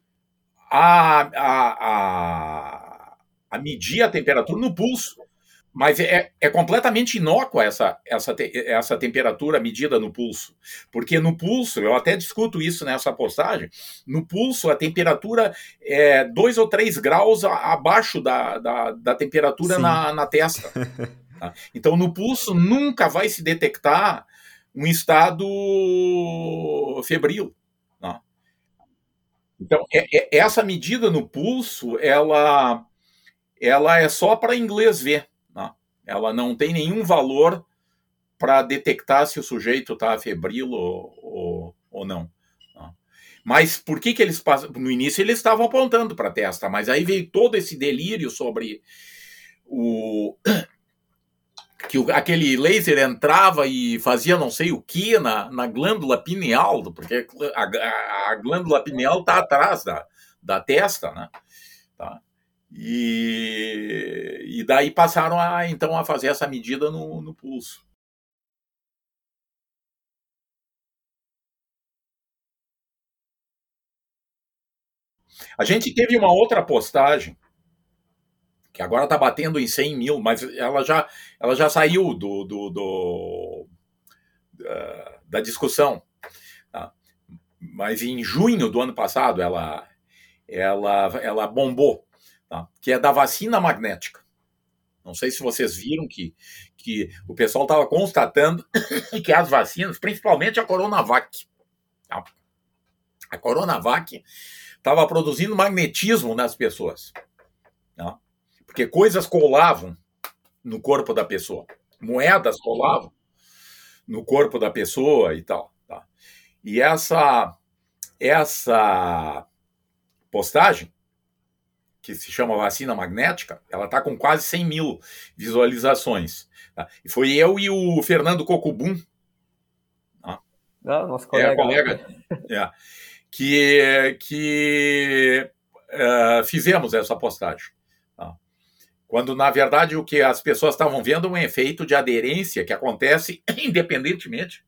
A, a, a, a medir a temperatura no pulso, mas é, é completamente inócua essa, essa, essa temperatura medida no pulso, porque no pulso, eu até discuto isso nessa postagem, no pulso a temperatura é dois ou três graus abaixo da, da, da temperatura na, na testa. Tá? Então no pulso nunca vai se detectar um estado febril. Tá? Então é, é, essa medida no pulso, ela, ela é só para inglês ver. Ela não tem nenhum valor para detectar se o sujeito está febril ou, ou, ou não. Mas por que, que eles passam? No início eles estavam apontando para a testa, mas aí veio todo esse delírio sobre o que o, aquele laser entrava e fazia não sei o que na, na glândula pineal, porque a, a glândula pineal está atrás da, da testa, né? Tá? E, e daí passaram a, então, a fazer essa medida no, no pulso. A gente teve uma outra postagem, que agora está batendo em cem mil, mas ela já, ela já saiu do, do, do, da, da discussão. Tá? Mas em junho do ano passado ela, ela, ela bombou. Que é da vacina magnética. Não sei se vocês viram que, que o pessoal estava constatando que as vacinas, principalmente a Coronavac, tá? A Coronavac estava produzindo magnetismo nas pessoas, tá? Porque coisas colavam no corpo da pessoa, moedas colavam no corpo da pessoa e tal. Tá? E essa, essa postagem que se chama Vacina Magnética, ela está com quase cem mil visualizações. Tá? E foi eu e o Fernando Kokubum, tá? Ah, nosso colega, é, colega é, que, que uh, fizemos essa postagem. Tá? Quando, na verdade, o que as pessoas estavam vendo é um efeito de aderência que acontece independentemente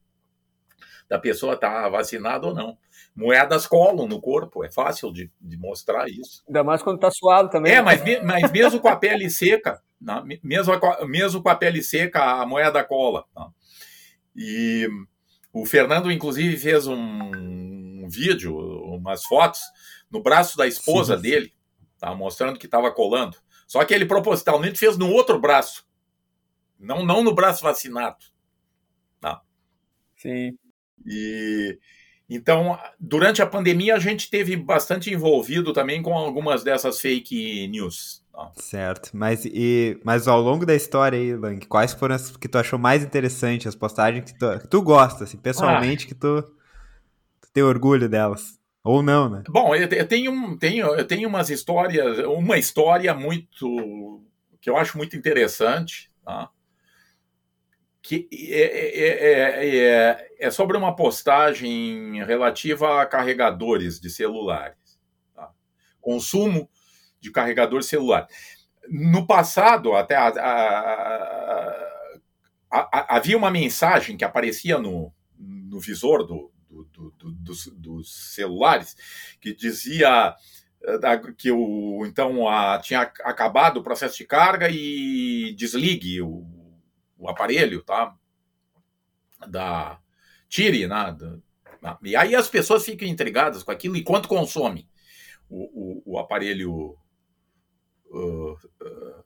da pessoa estar vacinada ou não. Moedas colam no corpo, é fácil de, de mostrar isso. Ainda mais quando está suado também. É, mas, mas mesmo com a pele seca, né? mesmo, mesmo com a pele seca, a moeda cola. Né? E o Fernando, inclusive, fez um vídeo, umas fotos, no braço da esposa Sim. dele, tá? mostrando que estava colando. Só que ele propositalmente fez no outro braço, não, não no braço vacinado. Tá? Sim. E então, durante a pandemia, a gente teve bastante envolvido também com algumas dessas fake news. Certo, mas, e, mas ao longo da história aí, Lang, quais foram as que tu achou mais interessantes, as postagens que tu, que tu gosta, assim, pessoalmente, ah. que tu, tu tem orgulho delas? Ou não, né? Bom, eu, eu, tenho, tenho, eu tenho umas histórias, uma história muito, que eu acho muito interessante, tá? que é, é, é, é sobre uma postagem relativa a carregadores de celulares, tá? Consumo de carregador celular. No passado, até a, a, a, a, havia uma mensagem que aparecia no, no visor do, do, do, do, dos, dos celulares que dizia que o, então a, tinha acabado o processo de carga e desligue o o aparelho, tá? Da... Tire, né? Da... E aí as pessoas ficam intrigadas com aquilo enquanto consome o, o, o aparelho, uh, uh,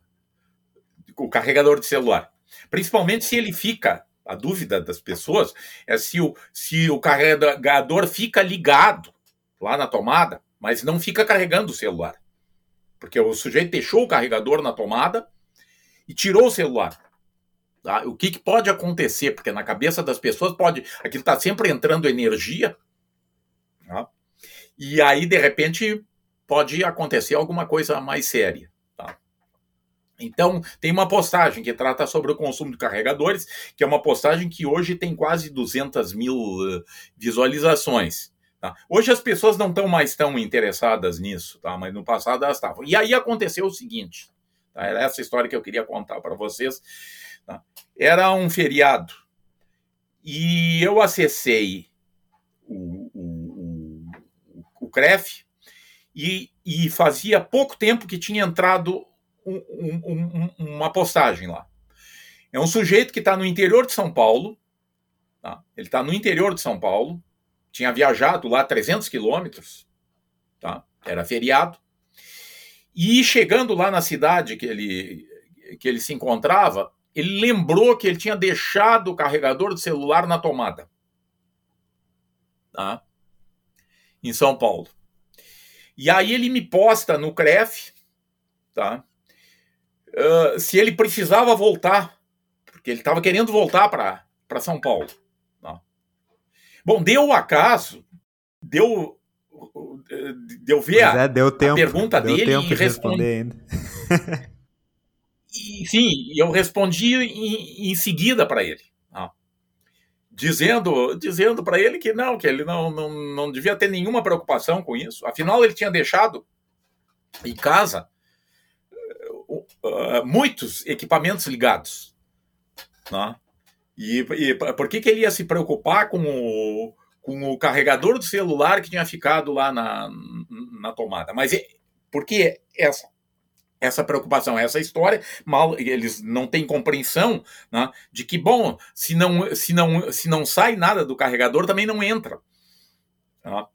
o carregador de celular. Principalmente se ele fica, a dúvida das pessoas é se o, se o carregador fica ligado lá na tomada, mas não fica carregando o celular. Porque o sujeito deixou o carregador na tomada e tirou o celular. Tá? O que, que pode acontecer? Porque na cabeça das pessoas pode... Aquilo está sempre entrando energia, tá? E aí, de repente, pode acontecer alguma coisa mais séria. Tá? Então, tem uma postagem que trata sobre o consumo de carregadores, que é uma postagem que hoje tem quase duzentas mil visualizações. Tá? Hoje as pessoas não estão mais tão interessadas nisso, tá? Mas no passado elas estavam. E aí aconteceu o seguinte, tá? Era essa história que eu queria contar para vocês. Era um feriado e eu acessei o, o, o, o CREF e, e fazia pouco tempo que tinha entrado um, um, um, uma postagem lá. É um sujeito que está no interior de São Paulo, tá? Ele está no interior de São Paulo, tinha viajado lá trezentos quilômetros, tá? Era feriado, e chegando lá na cidade que ele, que ele se encontrava, ele lembrou que ele tinha deixado o carregador do celular na tomada, tá? Em São Paulo. E aí ele me posta no CREF, tá? Uh, se ele precisava voltar, porque ele estava querendo voltar para São Paulo. Tá? Bom, deu acaso, deu... Deu ver a, é, deu tempo, a pergunta deu dele tempo e responder ainda. E, sim, eu respondi em, em seguida para ele, tá? dizendo, dizendo para ele que não, que ele não, não, não devia ter nenhuma preocupação com isso. Afinal, ele tinha deixado em casa uh, uh, muitos equipamentos ligados, tá? E, e por que, que ele ia se preocupar com o, com o carregador do celular que tinha ficado lá na, na tomada? Mas por que essa... Essa preocupação, essa história, mal, eles não têm compreensão, né, de que, bom, se não, se, não, se não sai nada do carregador, também não entra. Né,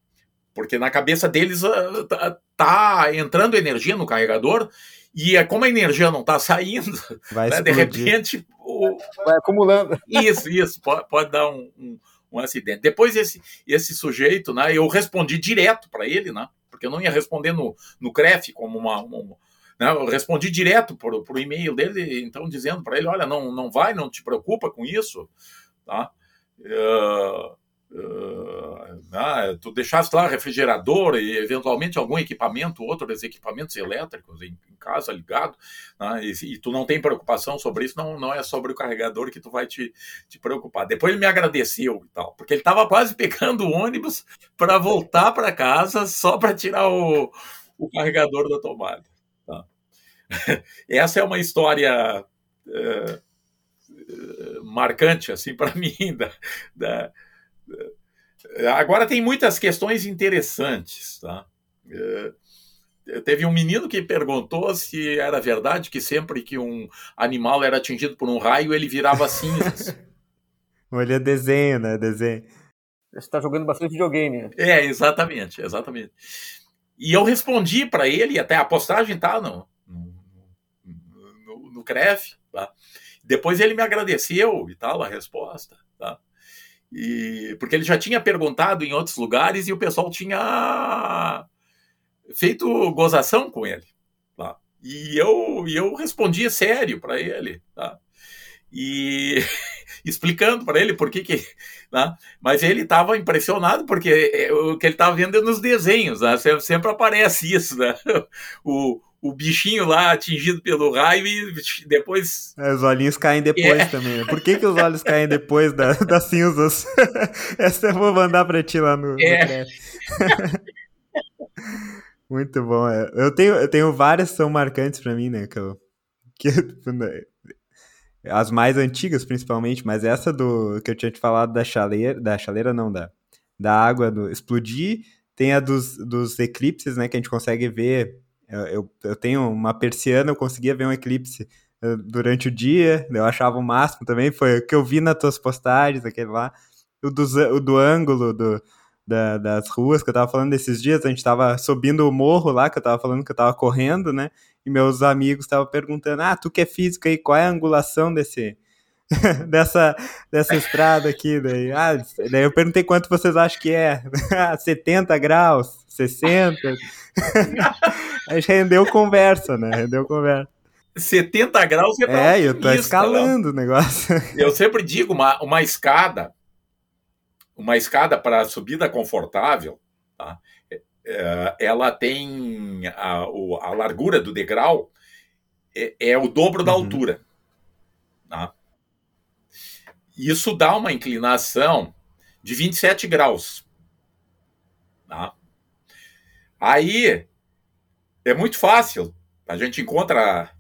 porque na cabeça deles está entrando energia no carregador e como a energia não está saindo, né, de repente... O... Vai acumulando. Isso, isso, pode, pode dar um, um, um acidente. Depois esse, esse sujeito, né, eu respondi direto para ele, né, porque eu não ia responder no, no CREF como uma... uma Eu respondi direto por, por e-mail dele, então dizendo para ele, olha, não, não vai, não te preocupa com isso, tá? Uh, Uh, ah, tu deixasse lá refrigerador e eventualmente algum equipamento, outros equipamentos elétricos em, em casa ligado, né, e, e tu não tem preocupação sobre isso, não, não é sobre o carregador que tu vai te, te preocupar. Depois ele me agradeceu e tal, porque ele estava quase pegando o ônibus para voltar para casa só para tirar o, o carregador da tomada. Tá? Essa é uma história é, é, marcante assim, para mim da, da Agora tem muitas questões interessantes, tá? É, teve um menino que perguntou se era verdade que sempre que um animal era atingido por um raio, ele virava cinzas. Olha, desenho, né? Desenho. Você está jogando bastante videogame, né? É, exatamente, exatamente. E eu respondi para ele, até a postagem tá no, no, no C R E F, tá? Depois ele me agradeceu e tal a resposta, tá? E, porque ele já tinha perguntado em outros lugares e o pessoal tinha feito gozação com ele. Tá? E eu, eu respondia sério para ele. Tá? E explicando para ele por que... que né? Mas ele estava impressionado porque o que ele estava vendo é nos desenhos. Né? Sempre, sempre aparece isso. Né? O, o bichinho lá atingido pelo raio e depois... É, os olhinhos caem depois é. também. Por que, que os olhos caem depois da, das cinzas? Essa eu vou mandar para ti lá no... É. no Muito bom. É. Eu, tenho, eu tenho várias que são marcantes para mim, né? Que eu, que eu, as mais antigas, principalmente, mas essa do que eu tinha te falado da chaleira... Da chaleira não, da, da água do, explodir. Tem a dos, dos eclipses, né? Que a gente consegue ver... Eu, eu, eu tenho uma persiana, eu conseguia ver um eclipse eu, durante o dia, eu achava o máximo também, foi o que eu vi nas tuas postagens, aquele lá, o, dos, o do ângulo do, da, das ruas que eu tava falando desses dias, a gente tava subindo o morro lá, que eu tava falando que eu tava correndo, né, e meus amigos estavam perguntando, ah, tu que é físico aí, qual é a angulação desse... dessa, dessa estrada aqui, daí. Ah, daí eu perguntei quanto vocês acham que é, setenta graus, sessenta, aí rendeu conversa, né, rendeu conversa. setenta graus é pra É, eu tô escalando o negócio. Eu sempre digo, uma, uma escada, uma escada para subida confortável, tá? É, ela tem a, a largura do degrau, é, é o dobro da uhum. altura, tá? Isso dá uma inclinação de vinte e sete graus. Tá? Aí, é muito fácil. A gente encontra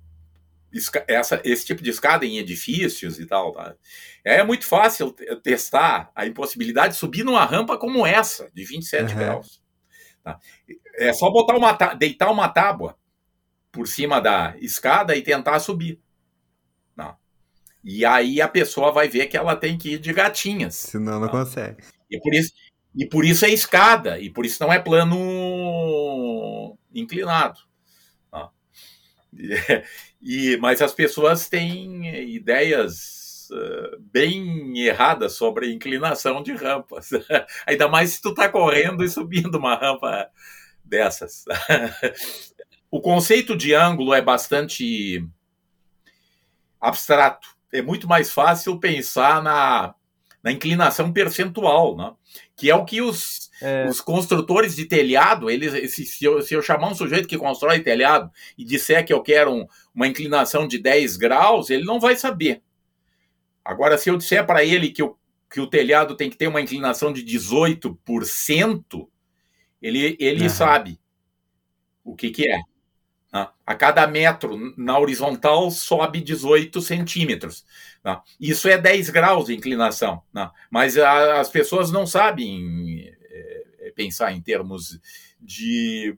essa, esse tipo de escada em edifícios e tal. Tá? É muito fácil testar a impossibilidade de subir numa rampa como essa, de vinte e sete uhum. graus. Tá? É só botar uma, deitar uma tábua por cima da escada e tentar subir. E aí a pessoa vai ver que ela tem que ir de gatinhas. Senão não tá? consegue. E por, isso, e por isso é escada, e por isso não é plano inclinado. Tá? E, e, mas as pessoas têm ideias uh, bem erradas sobre inclinação de rampas. Ainda mais se tu tá correndo e subindo uma rampa dessas. O conceito de ângulo é bastante abstrato. É muito mais fácil pensar na, na inclinação percentual, né? Que é o que os, é. os construtores de telhado, eles, se, se, eu, se eu chamar um sujeito que constrói telhado e disser que eu quero um, uma inclinação de dez graus, ele não vai saber. Agora, se eu disser para ele que o, que o telhado tem que ter uma inclinação de dezoito por cento, ele, ele uhum. sabe o que, que é. A cada metro na horizontal sobe dezoito centímetros. Né? Isso é dez graus de inclinação. Né? Mas a, as pessoas não sabem é, pensar em termos de,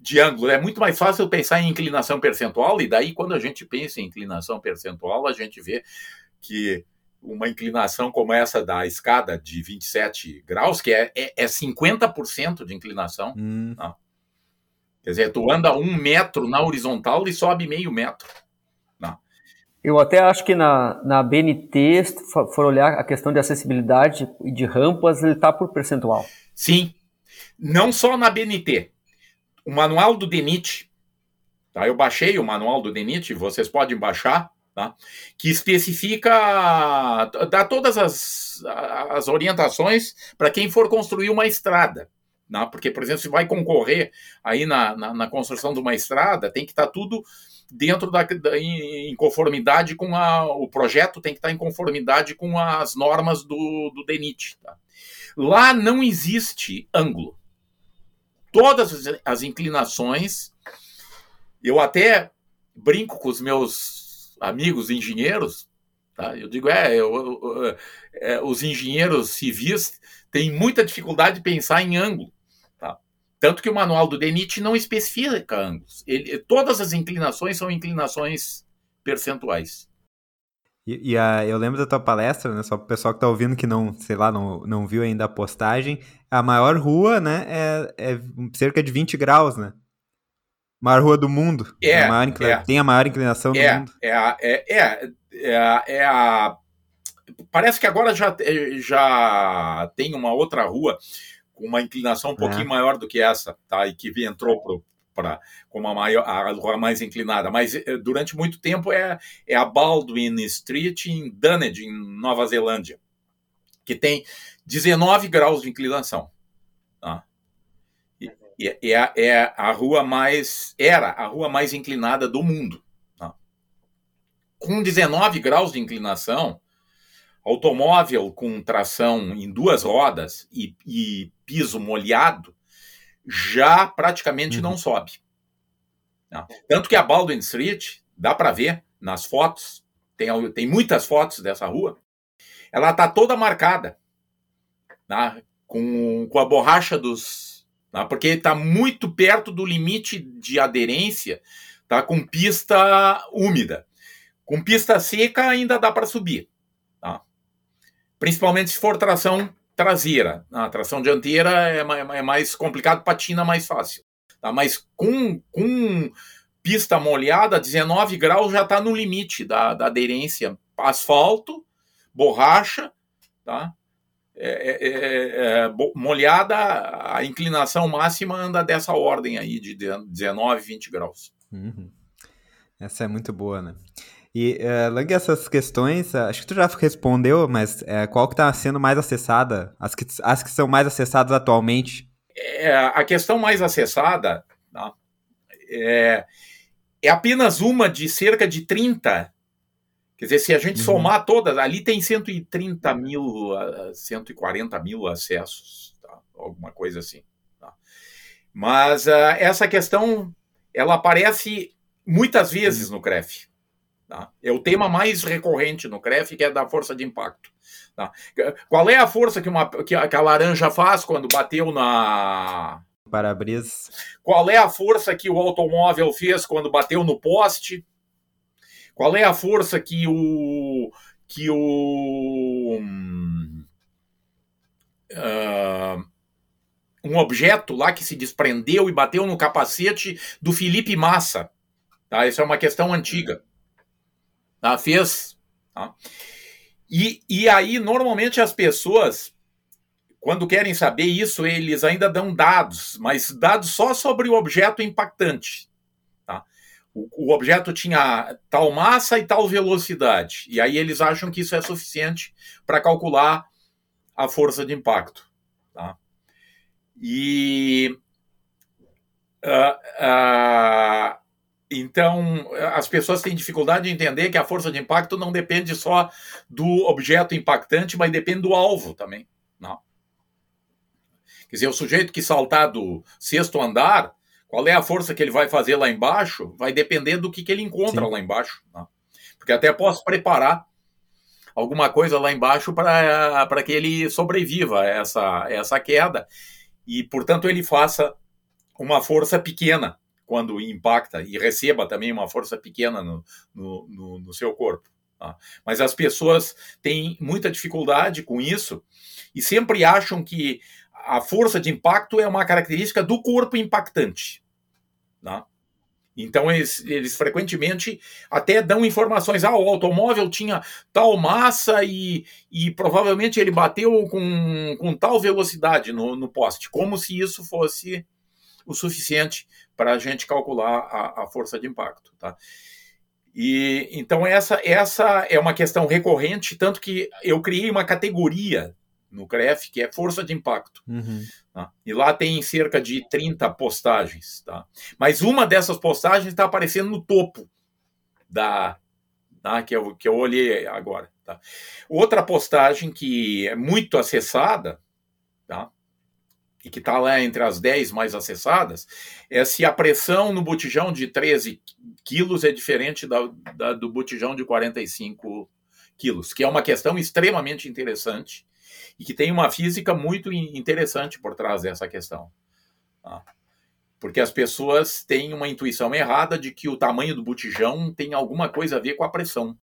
de ângulo. É muito mais fácil pensar em inclinação percentual, e daí quando a gente pensa em inclinação percentual, a gente vê que uma inclinação como essa da escada de vinte e sete graus, que é, é, é cinquenta por cento de inclinação, hum. né? Quer dizer, tu anda um metro na horizontal e sobe meio metro. Não. Eu até acho que na, na A B N T, se for olhar a questão de acessibilidade e de rampas, ele está por percentual. Sim. Não só na A B N T. O manual do DENIT. Tá? Eu baixei o manual do DENIT, vocês podem baixar. tá? Que especifica, dá todas as, as orientações para quem for construir uma estrada. Né? Porque, por exemplo, se vai concorrer aí na, na, na construção de uma estrada, tem que estar tudo dentro da, da em conformidade com a, o projeto, tem que estar em conformidade com as normas do, do DENIT. Tá? Lá não existe ângulo. Todas as inclinações, eu até brinco com os meus amigos engenheiros, tá? Eu digo, é, eu, eu, é, os engenheiros civis têm muita dificuldade de pensar em ângulo. Tá? Tanto que o manual do DENIT não especifica ângulos. Ele, todas as inclinações são inclinações percentuais. E, e a, eu lembro da tua palestra, né? Só para o pessoal que está ouvindo que não, sei lá, não, não viu ainda a postagem. A maior rua, né, é, é cerca de vinte graus, né? Maior rua do mundo. É, a maior inclina... é. Tem a maior inclinação é, do mundo. É, é, é, é, é a... Parece que agora já, já tem uma outra rua com uma inclinação um pouquinho é. maior do que essa, tá? E que entrou pro... Pra, como a, maior, a rua mais inclinada, mas durante muito tempo é, é a Baldwin Street em Dunedin, em Nova Zelândia, que tem dezenove graus de inclinação. Tá? E, e é, é a rua mais, era a rua mais inclinada do mundo. Tá? Com dezenove graus de inclinação, automóvel com tração em duas rodas e, e piso molhado, já praticamente uhum. não sobe. Não. Tanto que a Baldwin Street, dá para ver nas fotos, tem, tem muitas fotos dessa rua, ela está toda marcada, tá? com, com a borracha dos... Tá? Porque está muito perto do limite de aderência, tá? Com pista úmida. Com pista seca ainda dá para subir. Tá? Principalmente se for tração traseira. A tração dianteira é mais complicado, patina mais fácil. Tá? Mas com, com pista molhada, dezenove graus já está no limite da, da aderência. Asfalto, borracha, tá? é, é, é, molhada, a inclinação máxima anda dessa ordem aí, de dezenove, vinte graus. Uhum. Essa é muito boa, né? E, uh, Lang, essas questões, acho que tu já respondeu, mas uh, qual que está sendo mais acessada? As que, as que são mais acessadas atualmente? É, a questão mais acessada, tá? é, é apenas uma de cerca de trinta. Quer dizer, se a gente uhum. somar todas, ali tem cento e trinta mil, cento e quarenta mil acessos, tá? Alguma coisa assim. Tá? Mas uh, essa questão, ela aparece muitas vezes uhum. no CREF. Tá? É o tema mais recorrente no CREF, que é da força de impacto. Tá? Qual é a força que, uma, que, a, que a laranja faz quando bateu na... Para-brisa. Qual é a força que o automóvel fez quando bateu no poste? Qual é a força que o... Que o um, uh, um objeto lá que se desprendeu e bateu no capacete do Felipe Massa? Tá? Essa é uma questão antiga. Tá, fez. Tá? E, e aí, normalmente, as pessoas, quando querem saber isso, eles ainda dão dados, mas dados só sobre o objeto impactante. Tá? O, o objeto tinha tal massa e tal velocidade. E aí eles acham que isso é suficiente para calcular a força de impacto. Tá? E... Uh, uh, Então, as pessoas têm dificuldade de entender que a força de impacto não depende só do objeto impactante, mas depende do alvo também. Não. Quer dizer, o sujeito que saltar do sexto andar, qual é a força que ele vai fazer lá embaixo, vai depender do que, que ele encontra Sim. lá embaixo. Não. Porque até posso preparar alguma coisa lá embaixo para que ele sobreviva a essa, essa queda e, portanto, ele faça uma força pequena quando impacta e receba também uma força pequena no, no, no, no seu corpo. Tá? Mas as pessoas têm muita dificuldade com isso e sempre acham que a força de impacto é uma característica do corpo impactante. Tá? Então, eles, eles frequentemente até dão informações. Ah, o automóvel tinha tal massa e, e provavelmente ele bateu com, com tal velocidade no, no poste, como se isso fosse o suficiente para a gente calcular a, a força de impacto. Tá? E, então, essa, essa é uma questão recorrente, tanto que eu criei uma categoria no CREF, que é força de impacto. Uhum. Tá? E lá tem cerca de trinta postagens. Tá? Mas uma dessas postagens está aparecendo no topo, da, tá? que, eu, que eu olhei agora. Tá? Outra postagem que é muito acessada, tá? e que está lá entre as dez mais acessadas, é se a pressão no botijão de treze quilos é diferente da, da, do botijão de quarenta e cinco quilos, que é uma questão extremamente interessante e que tem uma física muito interessante por trás dessa questão. Tá? Porque as pessoas têm uma intuição errada de que o tamanho do botijão tem alguma coisa a ver com a pressão.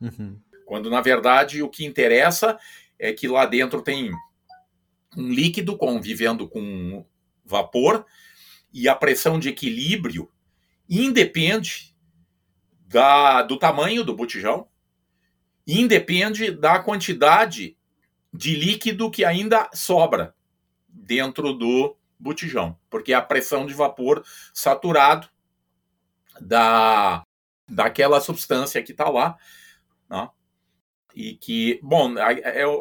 Uhum. Quando, na verdade, o que interessa é que lá dentro tem um líquido convivendo com vapor e a pressão de equilíbrio independe da, do tamanho do botijão, independe da quantidade de líquido que ainda sobra dentro do botijão, porque a pressão de vapor saturado da, daquela substância que está lá, né? E que, bom,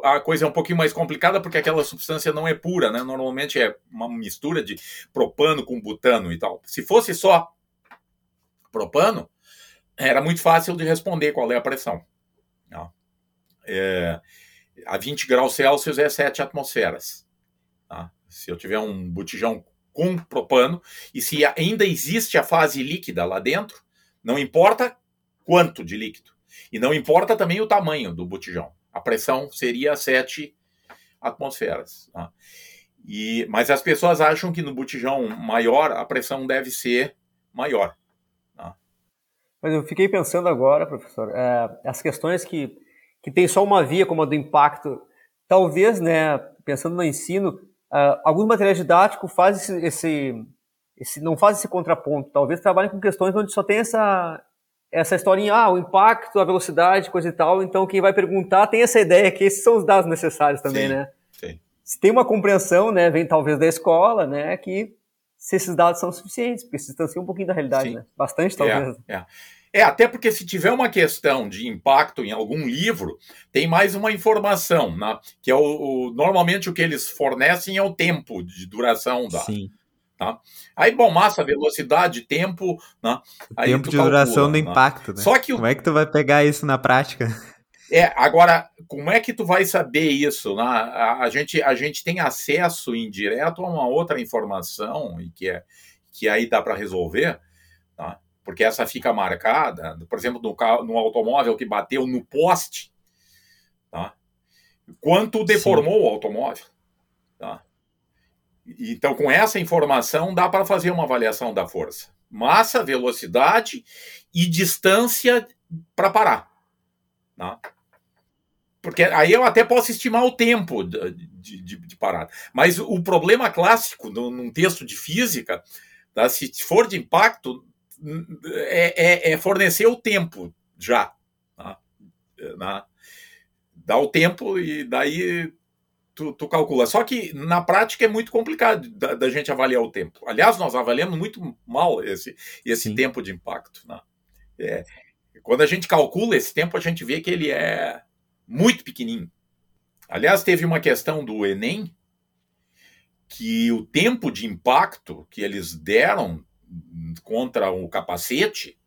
a, a coisa é um pouquinho mais complicada porque aquela substância não é pura, né? Normalmente é uma mistura de propano com butano e tal. Se fosse só propano, era muito fácil de responder qual é a pressão. Né? É, a vinte graus Celsius é sete atmosferas. Tá? Se eu tiver um botijão com propano, e se ainda existe a fase líquida lá dentro, não importa quanto de líquido. E não importa também o tamanho do botijão. A pressão seria sete atmosferas. Tá? E, mas as pessoas acham que no botijão maior, a pressão deve ser maior. Tá? Mas eu fiquei pensando agora, professor, é, as questões que, que tem só uma via, como a do impacto, talvez, né, pensando no ensino, é, algum material didático faz esse, esse, esse, não faz esse contraponto. Talvez trabalhem com questões onde só tem essa... essa historinha, ah, o impacto, a velocidade, coisa e tal, então quem vai perguntar tem essa ideia que esses são os dados necessários também, sim, né? Sim. Se tem uma compreensão, né, vem talvez da escola, né, que se esses dados são suficientes, porque se distanciam um pouquinho da realidade, sim, né? Bastante, talvez. É, é. é, até porque se tiver uma questão de impacto em algum livro, tem mais uma informação, né, que é o, o, normalmente o que eles fornecem é o tempo de duração da... Sim. Tá? Aí, bom, massa, velocidade, tempo, né? Aí tempo de duração do impacto, né? Só que o... Como é que tu vai pegar isso na prática? É, agora, como é que tu vai saber isso, né? A, a, gente, a gente tem acesso indireto a uma outra informação e que, é, que aí dá para resolver, tá? Porque essa fica marcada, por exemplo, no, carro, no automóvel que bateu no poste, tá? Quanto deformou, sim, o automóvel, tá? Então, com essa informação, dá para fazer uma avaliação da força. Massa, velocidade e distância para parar. Né? Porque aí eu até posso estimar o tempo de, de, de parada. Mas o problema clássico num texto de física, tá, se for de impacto, é, é, é fornecer o tempo já. Tá? Dá o tempo e daí... Tu, tu calcula. Só que na prática é muito complicado da, da gente avaliar o tempo. Aliás, nós avaliamos muito mal esse, esse tempo de impacto. Né? É, quando a gente calcula esse tempo, a gente vê que ele é muito pequenininho. Aliás, teve uma questão do Enem que o tempo de impacto que eles deram contra o capacete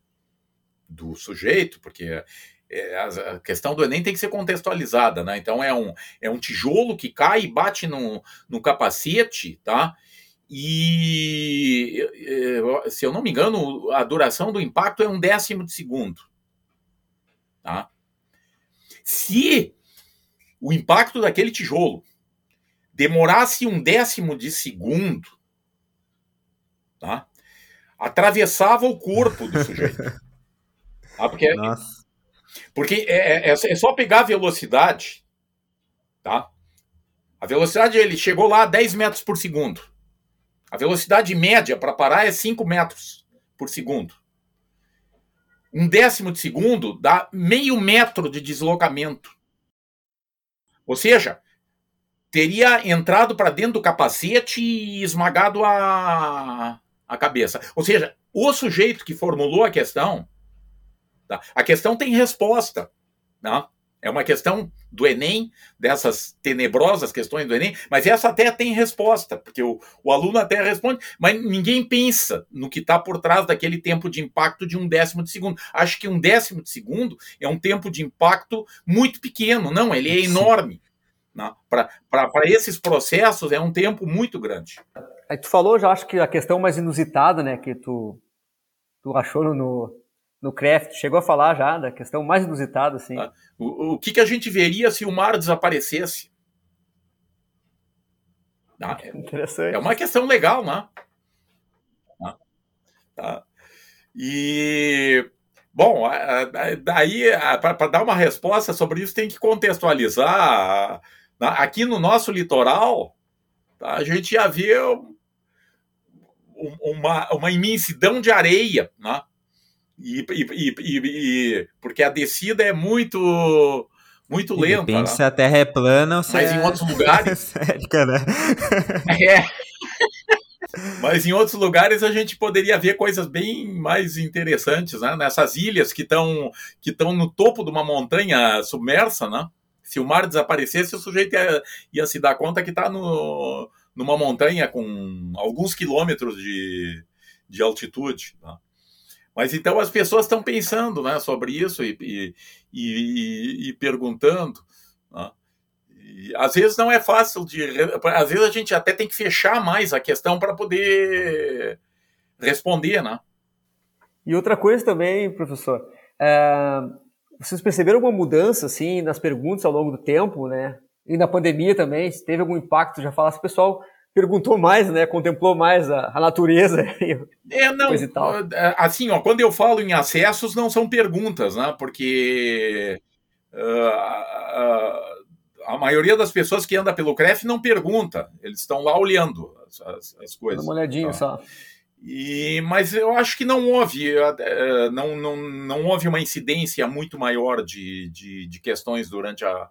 do sujeito, porque... É, a questão do Enem tem que ser contextualizada, né? Então é um, é um tijolo que cai e bate no, no capacete, tá? E se eu não me engano, a duração do impacto é um décimo de segundo, tá? Se o impacto daquele tijolo demorasse um décimo de segundo, tá? Atravessava o corpo do sujeito. Tá? Porque... Nossa. Porque é, é, é só pegar a velocidade, tá? A velocidade, ele chegou lá a dez metros por segundo. A velocidade média para parar é cinco metros por segundo. Um décimo de segundo dá meio metro de deslocamento. Ou seja, teria entrado para dentro do capacete e esmagado a, a cabeça. Ou seja, o sujeito que formulou a questão Tá? A questão tem resposta, né? É uma questão do Enem, dessas tenebrosas questões do Enem, mas essa até tem resposta, porque o, o aluno até responde, mas ninguém pensa no que está por trás daquele tempo de impacto de um décimo de segundo. Acho que um décimo de segundo é um tempo de impacto muito pequeno, não, ele é enorme. Né? Para esses processos é um tempo muito grande. Aí tu falou, já acho que a questão mais inusitada, né, que tu, tu achou no... no C R E F, chegou a falar já da questão mais inusitada, assim. O, o que, que a gente veria se o mar desaparecesse? Ah, é, interessante. É uma questão legal, né? Ah, tá. E, bom, daí, para dar uma resposta sobre isso, tem que contextualizar. Aqui no nosso litoral, a gente já vê uma, uma imensidão de areia, né? E, e, e, e, porque a descida é muito, muito lenta. De repente, né? Se a terra é plana, você mas é... em outros lugares. é. Mas em outros lugares a gente poderia ver coisas bem mais interessantes, né? Nessas ilhas que estão que estão no topo de uma montanha submersa, né? Se o mar desaparecesse, o sujeito ia, ia se dar conta que está numa montanha com alguns quilômetros de, de altitude, né? Mas então as pessoas estão pensando, né, sobre isso e, e, e, e perguntando. Né? E, às vezes não é fácil de... Às vezes a gente até tem que fechar mais a questão para poder responder, né? E outra coisa também, professor. É, vocês perceberam alguma mudança, assim, nas perguntas ao longo do tempo, né? E na pandemia também, se teve algum impacto, já falasse, pessoal... Perguntou mais, né? Contemplou mais a, a natureza e é, não, coisa e tal. Assim, ó, quando eu falo em acessos, não são perguntas, né? Porque uh, uh, a maioria das pessoas que anda pelo C R E F não pergunta. Eles estão lá olhando as, as, as coisas. Dá uma olhadinha, tá? Só. E, mas eu acho que não houve, uh, não, não, não houve uma incidência muito maior de, de, de questões durante a,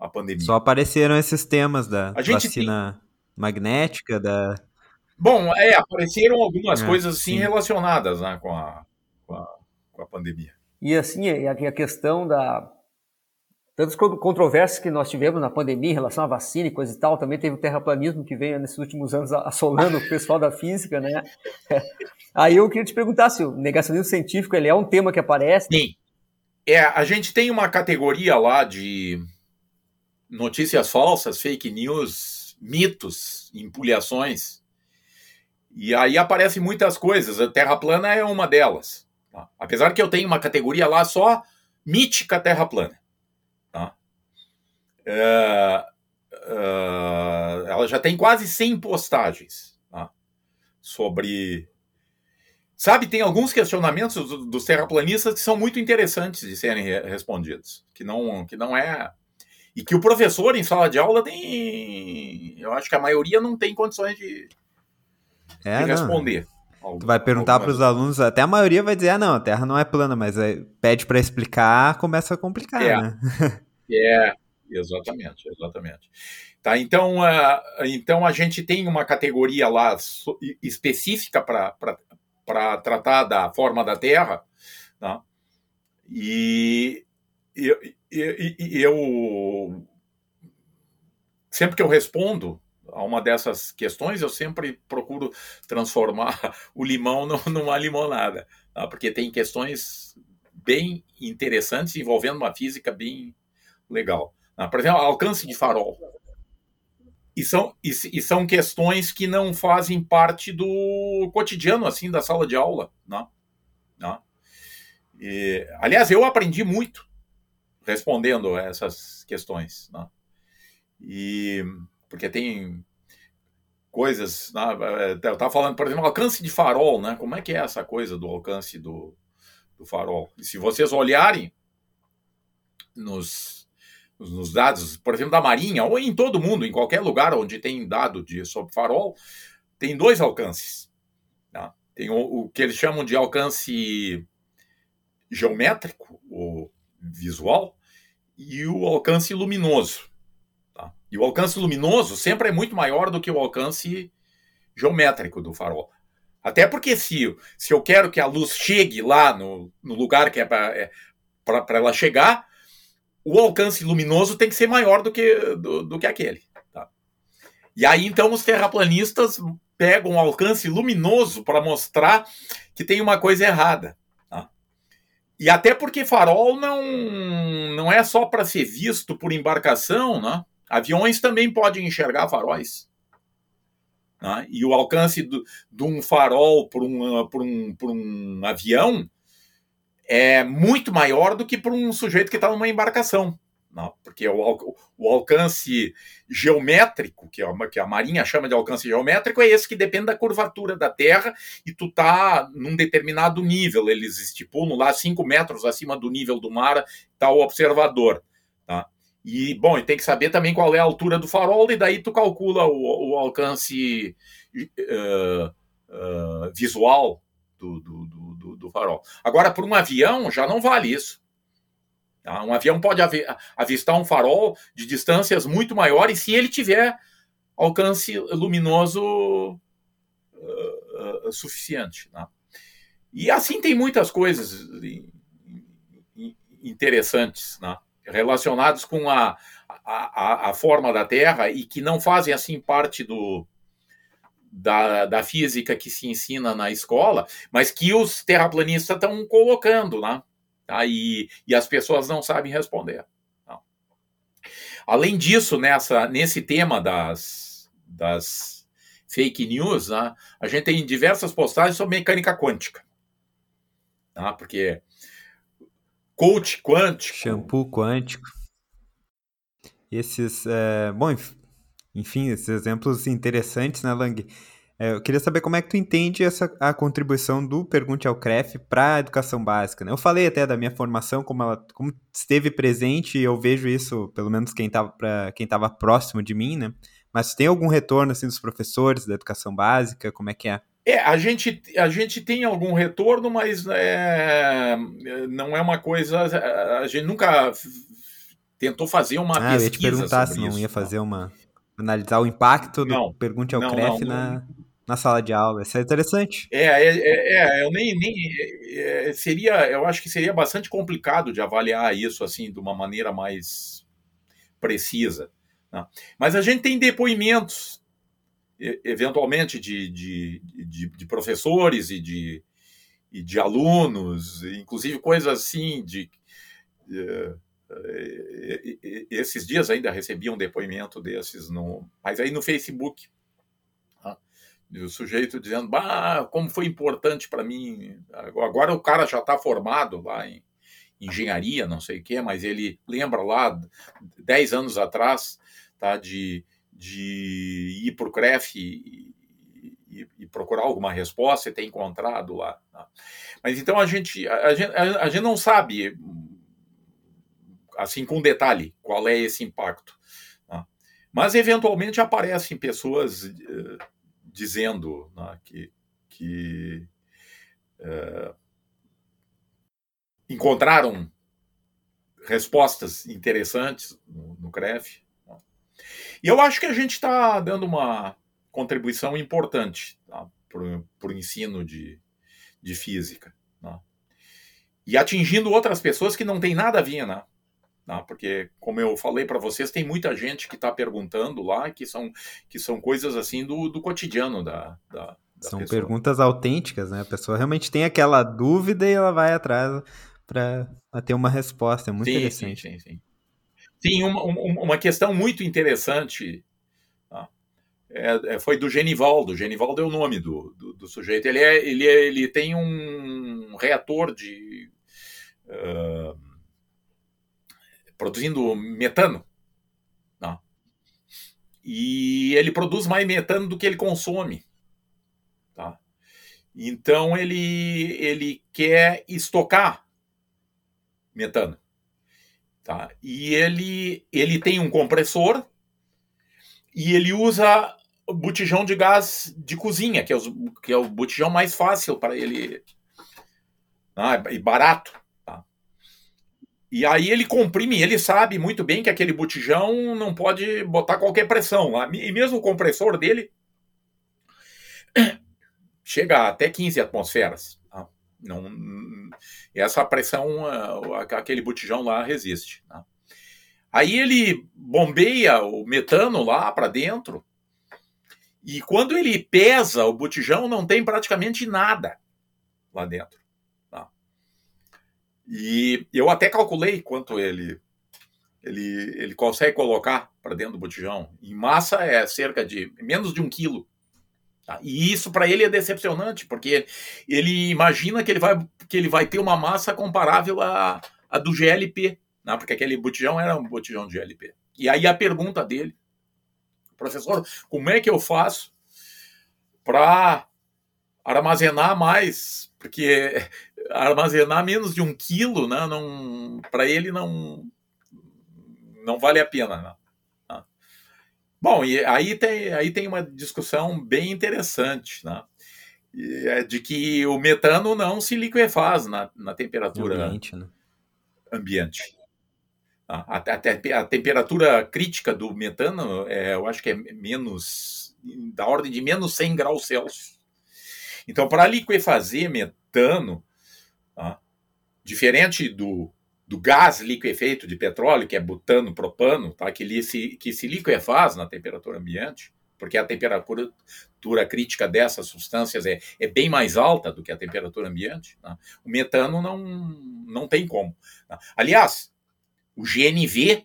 a pandemia. Só apareceram esses temas da a gente vacina... Tem... magnética da... Bom, é, apareceram algumas é, coisas assim, sim, relacionadas, né, com, a, com, a, com a pandemia. E assim, a questão da... Tantas controvérsias que nós tivemos na pandemia em relação à vacina e coisa e tal, também teve o terraplanismo que veio nesses últimos anos assolando o pessoal da física, né? Aí eu queria te perguntar se o negacionismo científico, ele é um tema que aparece? Sim. É, a gente tem uma categoria lá de notícias falsas, fake news, mitos, empulhações, e aí aparecem muitas coisas, a Terra plana é uma delas, tá? Apesar que eu tenho uma categoria lá só mítica Terra plana, tá? é, é, ela já tem quase cem postagens, tá? Sobre, sabe, tem alguns questionamentos dos terraplanistas que são muito interessantes de serem respondidos, que não, que não é... E que o professor, em sala de aula, tem... Eu acho que a maioria não tem condições de, é, de responder. Algum, tu vai perguntar para os alunos, até a maioria vai dizer, ah, não, a Terra não é plana, mas aí pede para explicar, começa a complicar, é, né? É, exatamente, exatamente. Tá, então, uh, então, a gente tem uma categoria lá específica para tratar da forma da Terra, tá? E... Eu, eu, eu sempre que eu respondo a uma dessas questões, eu sempre procuro transformar o limão numa limonada, tá? Porque tem questões bem interessantes envolvendo uma física bem legal, tá? Por exemplo, alcance de farol, e são, e, e são questões que não fazem parte do cotidiano assim da sala de aula, né? Né? E, aliás, eu aprendi muito respondendo essas questões, né? E porque tem coisas, né? Eu estava falando, por exemplo, alcance de farol, né? Como é que é essa coisa do alcance do, do farol? E se vocês olharem nos, nos dados, por exemplo, da Marinha, ou em todo mundo, em qualquer lugar onde tem dado de, sobre farol, tem dois alcances, né? Tem o, o que eles chamam de alcance geométrico, o visual, e o alcance luminoso, tá? E o alcance luminoso sempre é muito maior do que o alcance geométrico do farol. Até porque se, se eu quero que a luz chegue lá no, no lugar que é para é, ela chegar, o alcance luminoso tem que ser maior do que, do, do que aquele. Tá? E aí, então, os terraplanistas pegam um alcance luminoso para mostrar que tem uma coisa errada. Tá? E até porque farol não, não é só para ser visto por embarcação, né? Aviões também podem enxergar faróis. Né? E o alcance do, de um farol para um, por um, por um avião é muito maior do que para um sujeito que está numa embarcação. Né? Porque o, o alcance geométrico, que, é uma, que a Marinha chama de alcance geométrico, é esse que depende da curvatura da Terra e tu está num determinado nível. Eles estipulam lá cinco metros acima do nível do mar está o observador. Tá? E, bom, e tem que saber também qual é a altura do farol, e daí tu calcula o, o alcance uh, uh, visual do, do, do, do farol. Agora, para um avião, já não vale isso. Tá? Um avião pode av- avistar um farol de distâncias muito maiores se ele tiver alcance luminoso uh, uh, suficiente. Né? E assim tem muitas coisas in- in- interessantes, né? Relacionados com a, a, a forma da Terra e que não fazem assim parte do, da, da física que se ensina na escola, mas que os terraplanistas estão colocando, né? Tá? E, e as pessoas não sabem responder. Não. Além disso, nessa, nesse tema das, das fake news, né? A gente tem diversas postagens sobre mecânica quântica. Tá? Porque... coach quântico. Shampoo quântico. Esses, é, bom, enfim, esses exemplos interessantes, né, Lang? É, eu queria saber como é que tu entende essa, a contribuição do Pergunte ao CREF para a educação básica, né? Eu falei até da minha formação, como ela como esteve presente, e eu vejo isso, pelo menos quem estava quem estava próximo de mim, né? Mas tem algum retorno, assim, dos professores da educação básica? Como é que é? É, a gente, a gente tem algum retorno, mas é, não é uma coisa... A gente nunca f- tentou fazer uma ah, pesquisa. Ah, eu ia te perguntar se não isso, ia fazer não. uma... Analisar o impacto não, do Pergunte ao não, CREF não, na, não. na sala de aula. Isso é interessante. É, é, é, é eu nem... nem é, seria, eu acho que seria bastante complicado de avaliar isso assim, de uma maneira mais precisa. Né? Mas a gente tem depoimentos eventualmente de, de, de, de professores e de, e de alunos, inclusive coisas assim de... Uh, esses dias ainda recebi um depoimento desses, no, mas aí no Facebook, tá? O sujeito dizendo, bah, como foi importante para mim, agora o cara já está formado lá em engenharia, não sei o quê, mas ele lembra lá, dez anos atrás, tá, de... de ir para o CREF e, e, e procurar alguma resposta e ter encontrado lá. Mas então a gente, a, gente, a gente não sabe, assim, com detalhe, qual é esse impacto. Mas, eventualmente, aparecem pessoas uh, dizendo, né, que, que uh, encontraram respostas interessantes no, no CREF. E eu acho que a gente está dando uma contribuição importante, tá, para o ensino de, de física. Né? E atingindo outras pessoas que não tem nada a ver, né? Porque, como eu falei para vocês, tem muita gente que está perguntando lá, que são, que são coisas assim do, do cotidiano da, da, da São pessoa. Perguntas autênticas, né? A pessoa realmente tem aquela dúvida e ela vai atrás para ter uma resposta. É muito sim, interessante. Sim, sim, sim. Sim, uma, uma questão muito interessante, tá? é, foi do Genivaldo. Genivaldo é o nome do, do, do sujeito. Ele, é, ele, é, ele tem um reator de uh, produzindo metano. Tá? E ele produz mais metano do que ele consome. Tá? Então, ele, ele quer estocar metano. Tá? E ele, ele tem um compressor e ele usa o botijão de gás de cozinha, que é, os, que é o botijão mais fácil para ele, ah, e barato. Tá? E aí ele comprime, ele sabe muito bem que aquele botijão não pode botar qualquer pressão. E mesmo o compressor dele chega até quinze atmosferas. Tá? Não, essa pressão, aquele botijão lá resiste. Tá? Aí ele bombeia o metano lá para dentro e quando ele pesa, o botijão não tem praticamente nada lá dentro. Tá? E eu até calculei quanto ele, ele, ele consegue colocar para dentro do botijão. Em massa é cerca de menos de um quilo. Tá? E isso para ele é decepcionante, porque ele imagina que ele vai, que ele vai ter uma massa comparável à, à do G L P. Não, porque aquele botijão era um botijão de G L P. E aí a pergunta dele, professor, como é que eu faço para armazenar mais? Porque armazenar menos de um quilo, né, não, para ele não, não vale a pena. Né? Bom, e aí tem, aí tem uma discussão bem interessante, né? De que o metano não se liquefaz na, na temperatura ambiente. Né? ambiente. A, a, a temperatura crítica do metano, é, eu acho que é menos, da ordem de menos cem graus Celsius. Então, para liquefazer metano, tá? Diferente do, do gás liquefeito de petróleo, que é butano, propano, tá? que, li, se, que se liquefaz na temperatura ambiente, porque a temperatura crítica dessas substâncias é, é bem mais alta do que a temperatura ambiente, tá? O metano não, não tem como. Tá? Aliás, o G N V,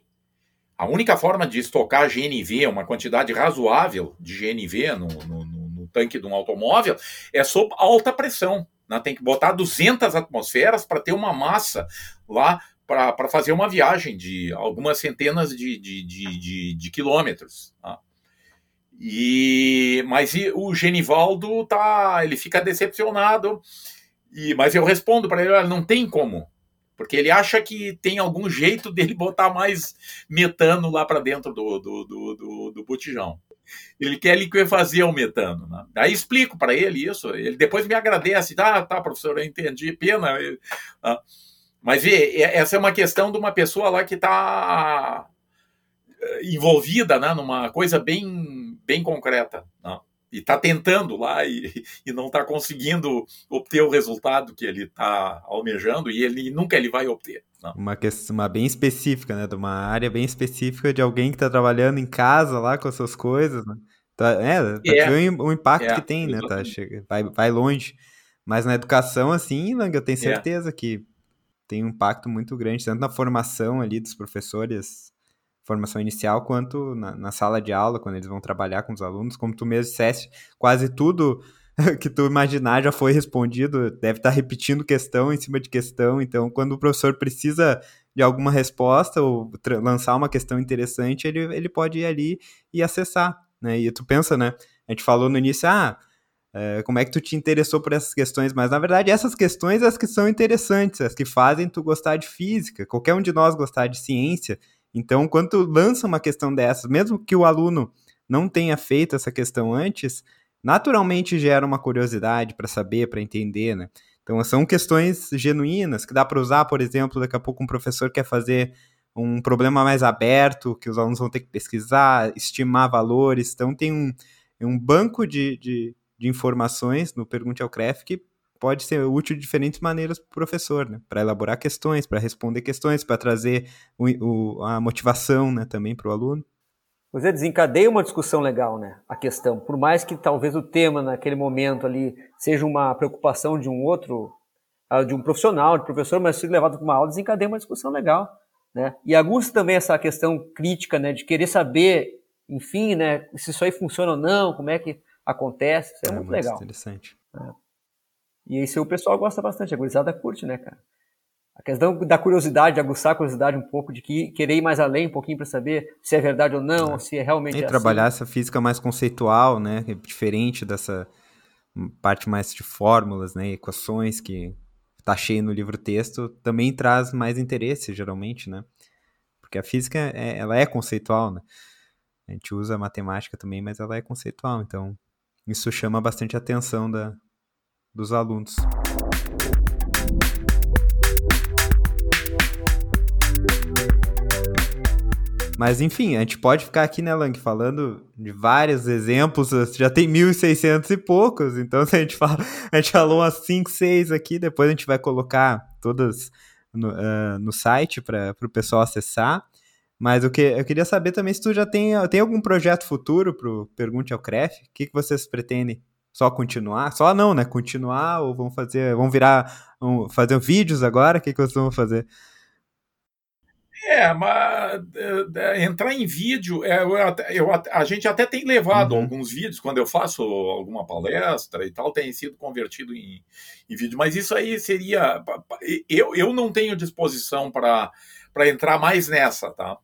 a única forma de estocar G N V, uma quantidade razoável de G N V no, no, no, no tanque de um automóvel, é sob alta pressão. Né? Tem que botar duzentas atmosferas para ter uma massa lá para fazer uma viagem de algumas centenas de, de, de, de, de quilômetros. Tá? E, mas e, o Genivaldo tá, ele fica decepcionado, e, mas eu respondo para ele, não tem como. Porque ele acha que tem algum jeito dele botar mais metano lá para dentro do, do, do, do, do botijão. Ele quer liquefazer o metano. Né? Aí explico para ele isso. Ele depois me agradece. Ah, tá, professor, eu entendi. Pena. Ah, mas vê, essa é uma questão de uma pessoa lá que está envolvida, né, numa coisa bem, bem concreta. Né? E está tentando lá e, e não está conseguindo obter o resultado que ele está almejando e ele nunca ele vai obter. Não. Uma questão uma bem específica, né? De uma área bem específica de alguém que está trabalhando em casa lá com as suas coisas. Né? Tá, é, é, tá o, o impacto é, que tem, né? Tá, chega, vai, vai longe. Mas na educação, assim, Lang, eu tenho certeza é. que tem um impacto muito grande, tanto na formação ali dos professores, formação inicial, quanto na, na sala de aula, quando eles vão trabalhar com os alunos, como tu mesmo disseste, quase tudo que tu imaginar já foi respondido, deve estar repetindo questão em cima de questão, então quando o professor precisa de alguma resposta ou tra- lançar uma questão interessante, ele, ele pode ir ali e acessar, né? E tu pensa, né? A gente falou no início, ah, é, como é que tu te interessou por essas questões, mas na verdade essas questões as que são interessantes, as que fazem tu gostar de física, qualquer um de nós gostar de ciência. Então, quando tu lança uma questão dessas, mesmo que o aluno não tenha feito essa questão antes, naturalmente gera uma curiosidade para saber, para entender, né? Então, são questões genuínas que dá para usar, por exemplo, daqui a pouco um professor quer fazer um problema mais aberto, que os alunos vão ter que pesquisar, estimar valores. Então, tem um, um banco de, de, de informações no Pergunte ao C R E F que pode ser útil de diferentes maneiras para o professor, né? Para elaborar questões, para responder questões, para trazer o, o, a motivação, né, também para o aluno. Pois é, desencadeia uma discussão legal, né? A questão, por mais que talvez o tema naquele momento ali seja uma preocupação de um outro, de um profissional, de professor, mas se levado para uma aula, desencadeia uma discussão legal, né? E aguça também essa questão crítica, né, de querer saber, enfim, né, se isso aí funciona ou não, como é que acontece, isso é, é muito, muito legal. Interessante. É. E isso o pessoal gosta bastante, a gurizada curte, né, cara? A questão da curiosidade, aguçar a curiosidade um pouco, de que, querer ir mais além um pouquinho para saber se é verdade ou não, é. ou se é realmente e é trabalhar assim. Essa física mais conceitual, né, diferente dessa parte mais de fórmulas, né, equações que tá cheio no livro-texto, também traz mais interesse, geralmente, né? Porque a física, é, ela é conceitual, né? A gente usa a matemática também, mas ela é conceitual, então isso chama bastante a atenção da... dos alunos. Mas enfim, a gente pode ficar aqui, né, Lang, falando de vários exemplos, já tem mil e seiscentos e poucos, então se a gente fala, a gente falou umas cinco, seis aqui, depois a gente vai colocar todas no, uh, no site para o pessoal acessar. Mas eu, que, eu queria saber também se tu já tem, tem algum projeto futuro pro Pergunte ao C R E F, o que, que vocês pretendem? Só continuar? Só não, né? Continuar ou vão fazer, vão virar, vão fazer vídeos agora? O que, que vocês vão fazer? É, mas entrar em vídeo, eu, eu, a gente até tem levado uhum. alguns vídeos, quando eu faço alguma palestra e tal, tem sido convertido em, em vídeo, mas isso aí seria, eu, eu não tenho disposição para entrar mais nessa, tá?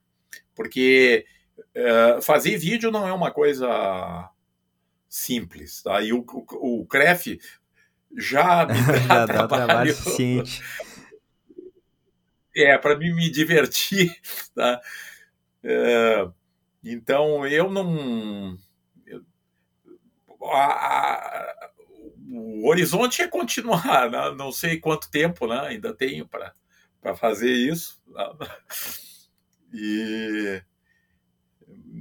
Porque é, fazer vídeo não é uma coisa simples, tá? E o, o, o C R E F já me dá, já dá trabalho suficiente. É, para mim me divertir, tá? É, então, eu não... Eu, a, a, o horizonte é continuar, né? Não sei quanto tempo, né? Ainda tenho para fazer isso. Né? E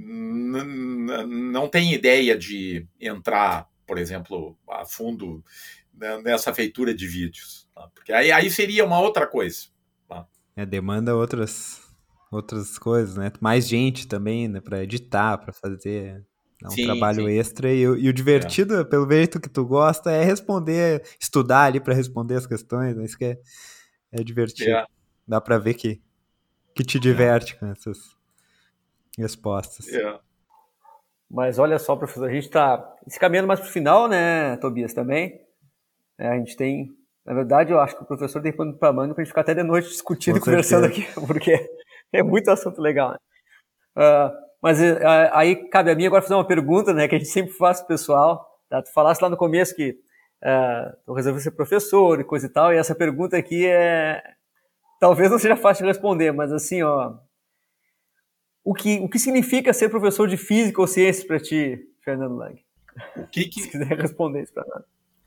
não tem ideia de entrar, por exemplo, a fundo nessa feitura de vídeos, tá? Porque aí, aí seria uma outra coisa. É, demanda outras, outras coisas, né? Mais gente também, né? Para editar, para fazer um sim, trabalho sim. extra. E, e o divertido, é. pelo jeito que tu gosta, é responder, estudar ali para responder as questões. Né? Isso que é, é divertido. É. Dá para ver que, que te diverte é. com essas respostas. É. Mas olha só, professor, a gente está se caminhando mais para o final, né, Tobias, também? É, a gente tem... Na verdade, eu acho que o professor tem pano para manga para a gente ficar até de noite discutindo e conversando aqui, porque é muito assunto legal. Né? Uh, mas uh, aí cabe a mim agora fazer uma pergunta, né, que a gente sempre faz para o pessoal. Tá? Tu falaste lá no começo que uh, eu resolvi ser professor e coisa e tal, e essa pergunta aqui é... Talvez não seja fácil de responder, mas assim, ó... O que, o que significa ser professor de Física ou Ciências para ti, Fernando Lang? O que que... Se quiser responder isso para nós.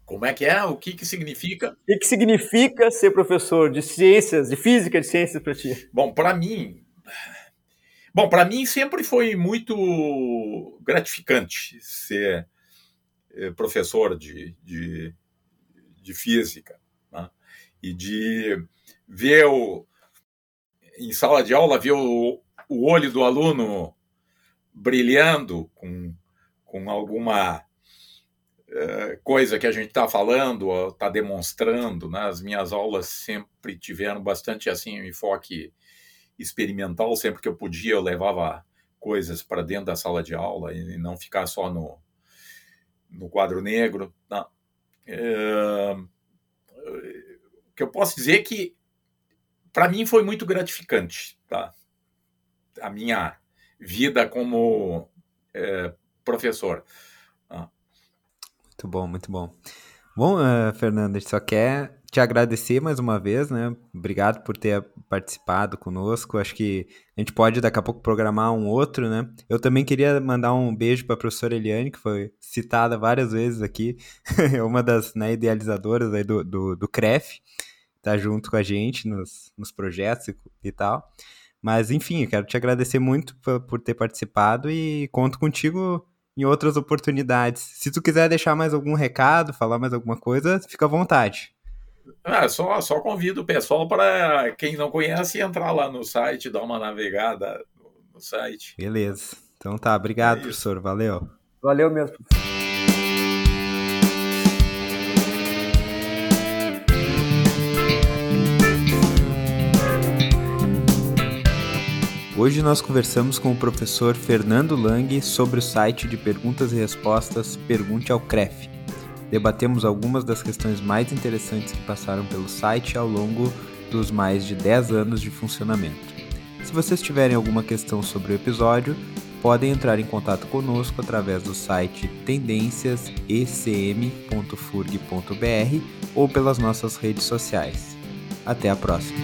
Como é que é? O que que significa? O que significa ser professor de ciências, de física, de ciências para ti? Bom, para mim... Bom, para mim sempre foi muito gratificante ser professor de, de, de física. Né? E de ver o, em sala de aula, ver o, o olho do aluno brilhando com, com alguma... coisa que a gente está falando, está demonstrando, né? As minhas aulas sempre tiveram bastante assim um enfoque experimental, sempre que eu podia eu levava coisas para dentro da sala de aula e não ficar só no, no quadro negro. Não. É... O que eu posso dizer é que para mim foi muito gratificante, tá? A minha vida como é, professor. Muito bom, muito bom. Bom, uh, Fernando, a gente só quer te agradecer mais uma vez, né? Obrigado por ter participado conosco. Acho que a gente pode daqui a pouco programar um outro, né? Eu também queria mandar um beijo para a professora Eliane, que foi citada várias vezes aqui. É uma das, né, idealizadoras aí do, do, do C R E F, tá junto com a gente nos, nos projetos e, e tal. Mas, enfim, eu quero te agradecer muito por, por ter participado e conto contigo em outras oportunidades. Se tu quiser deixar mais algum recado, falar mais alguma coisa, fica à vontade. Ah, só, só convido o pessoal para quem não conhece entrar lá no site, dar uma navegada no site. Beleza. Então tá, obrigado, é professor. Valeu. Valeu mesmo, professor. Hoje nós conversamos com o professor Fernando Lang sobre o site de perguntas e respostas Pergunte ao C R E F. Debatemos algumas das questões mais interessantes que passaram pelo site ao longo dos mais de dez anos de funcionamento. Se vocês tiverem alguma questão sobre o episódio, podem entrar em contato conosco através do site tendências e c m ponto f u r g ponto b r ou pelas nossas redes sociais. Até a próxima!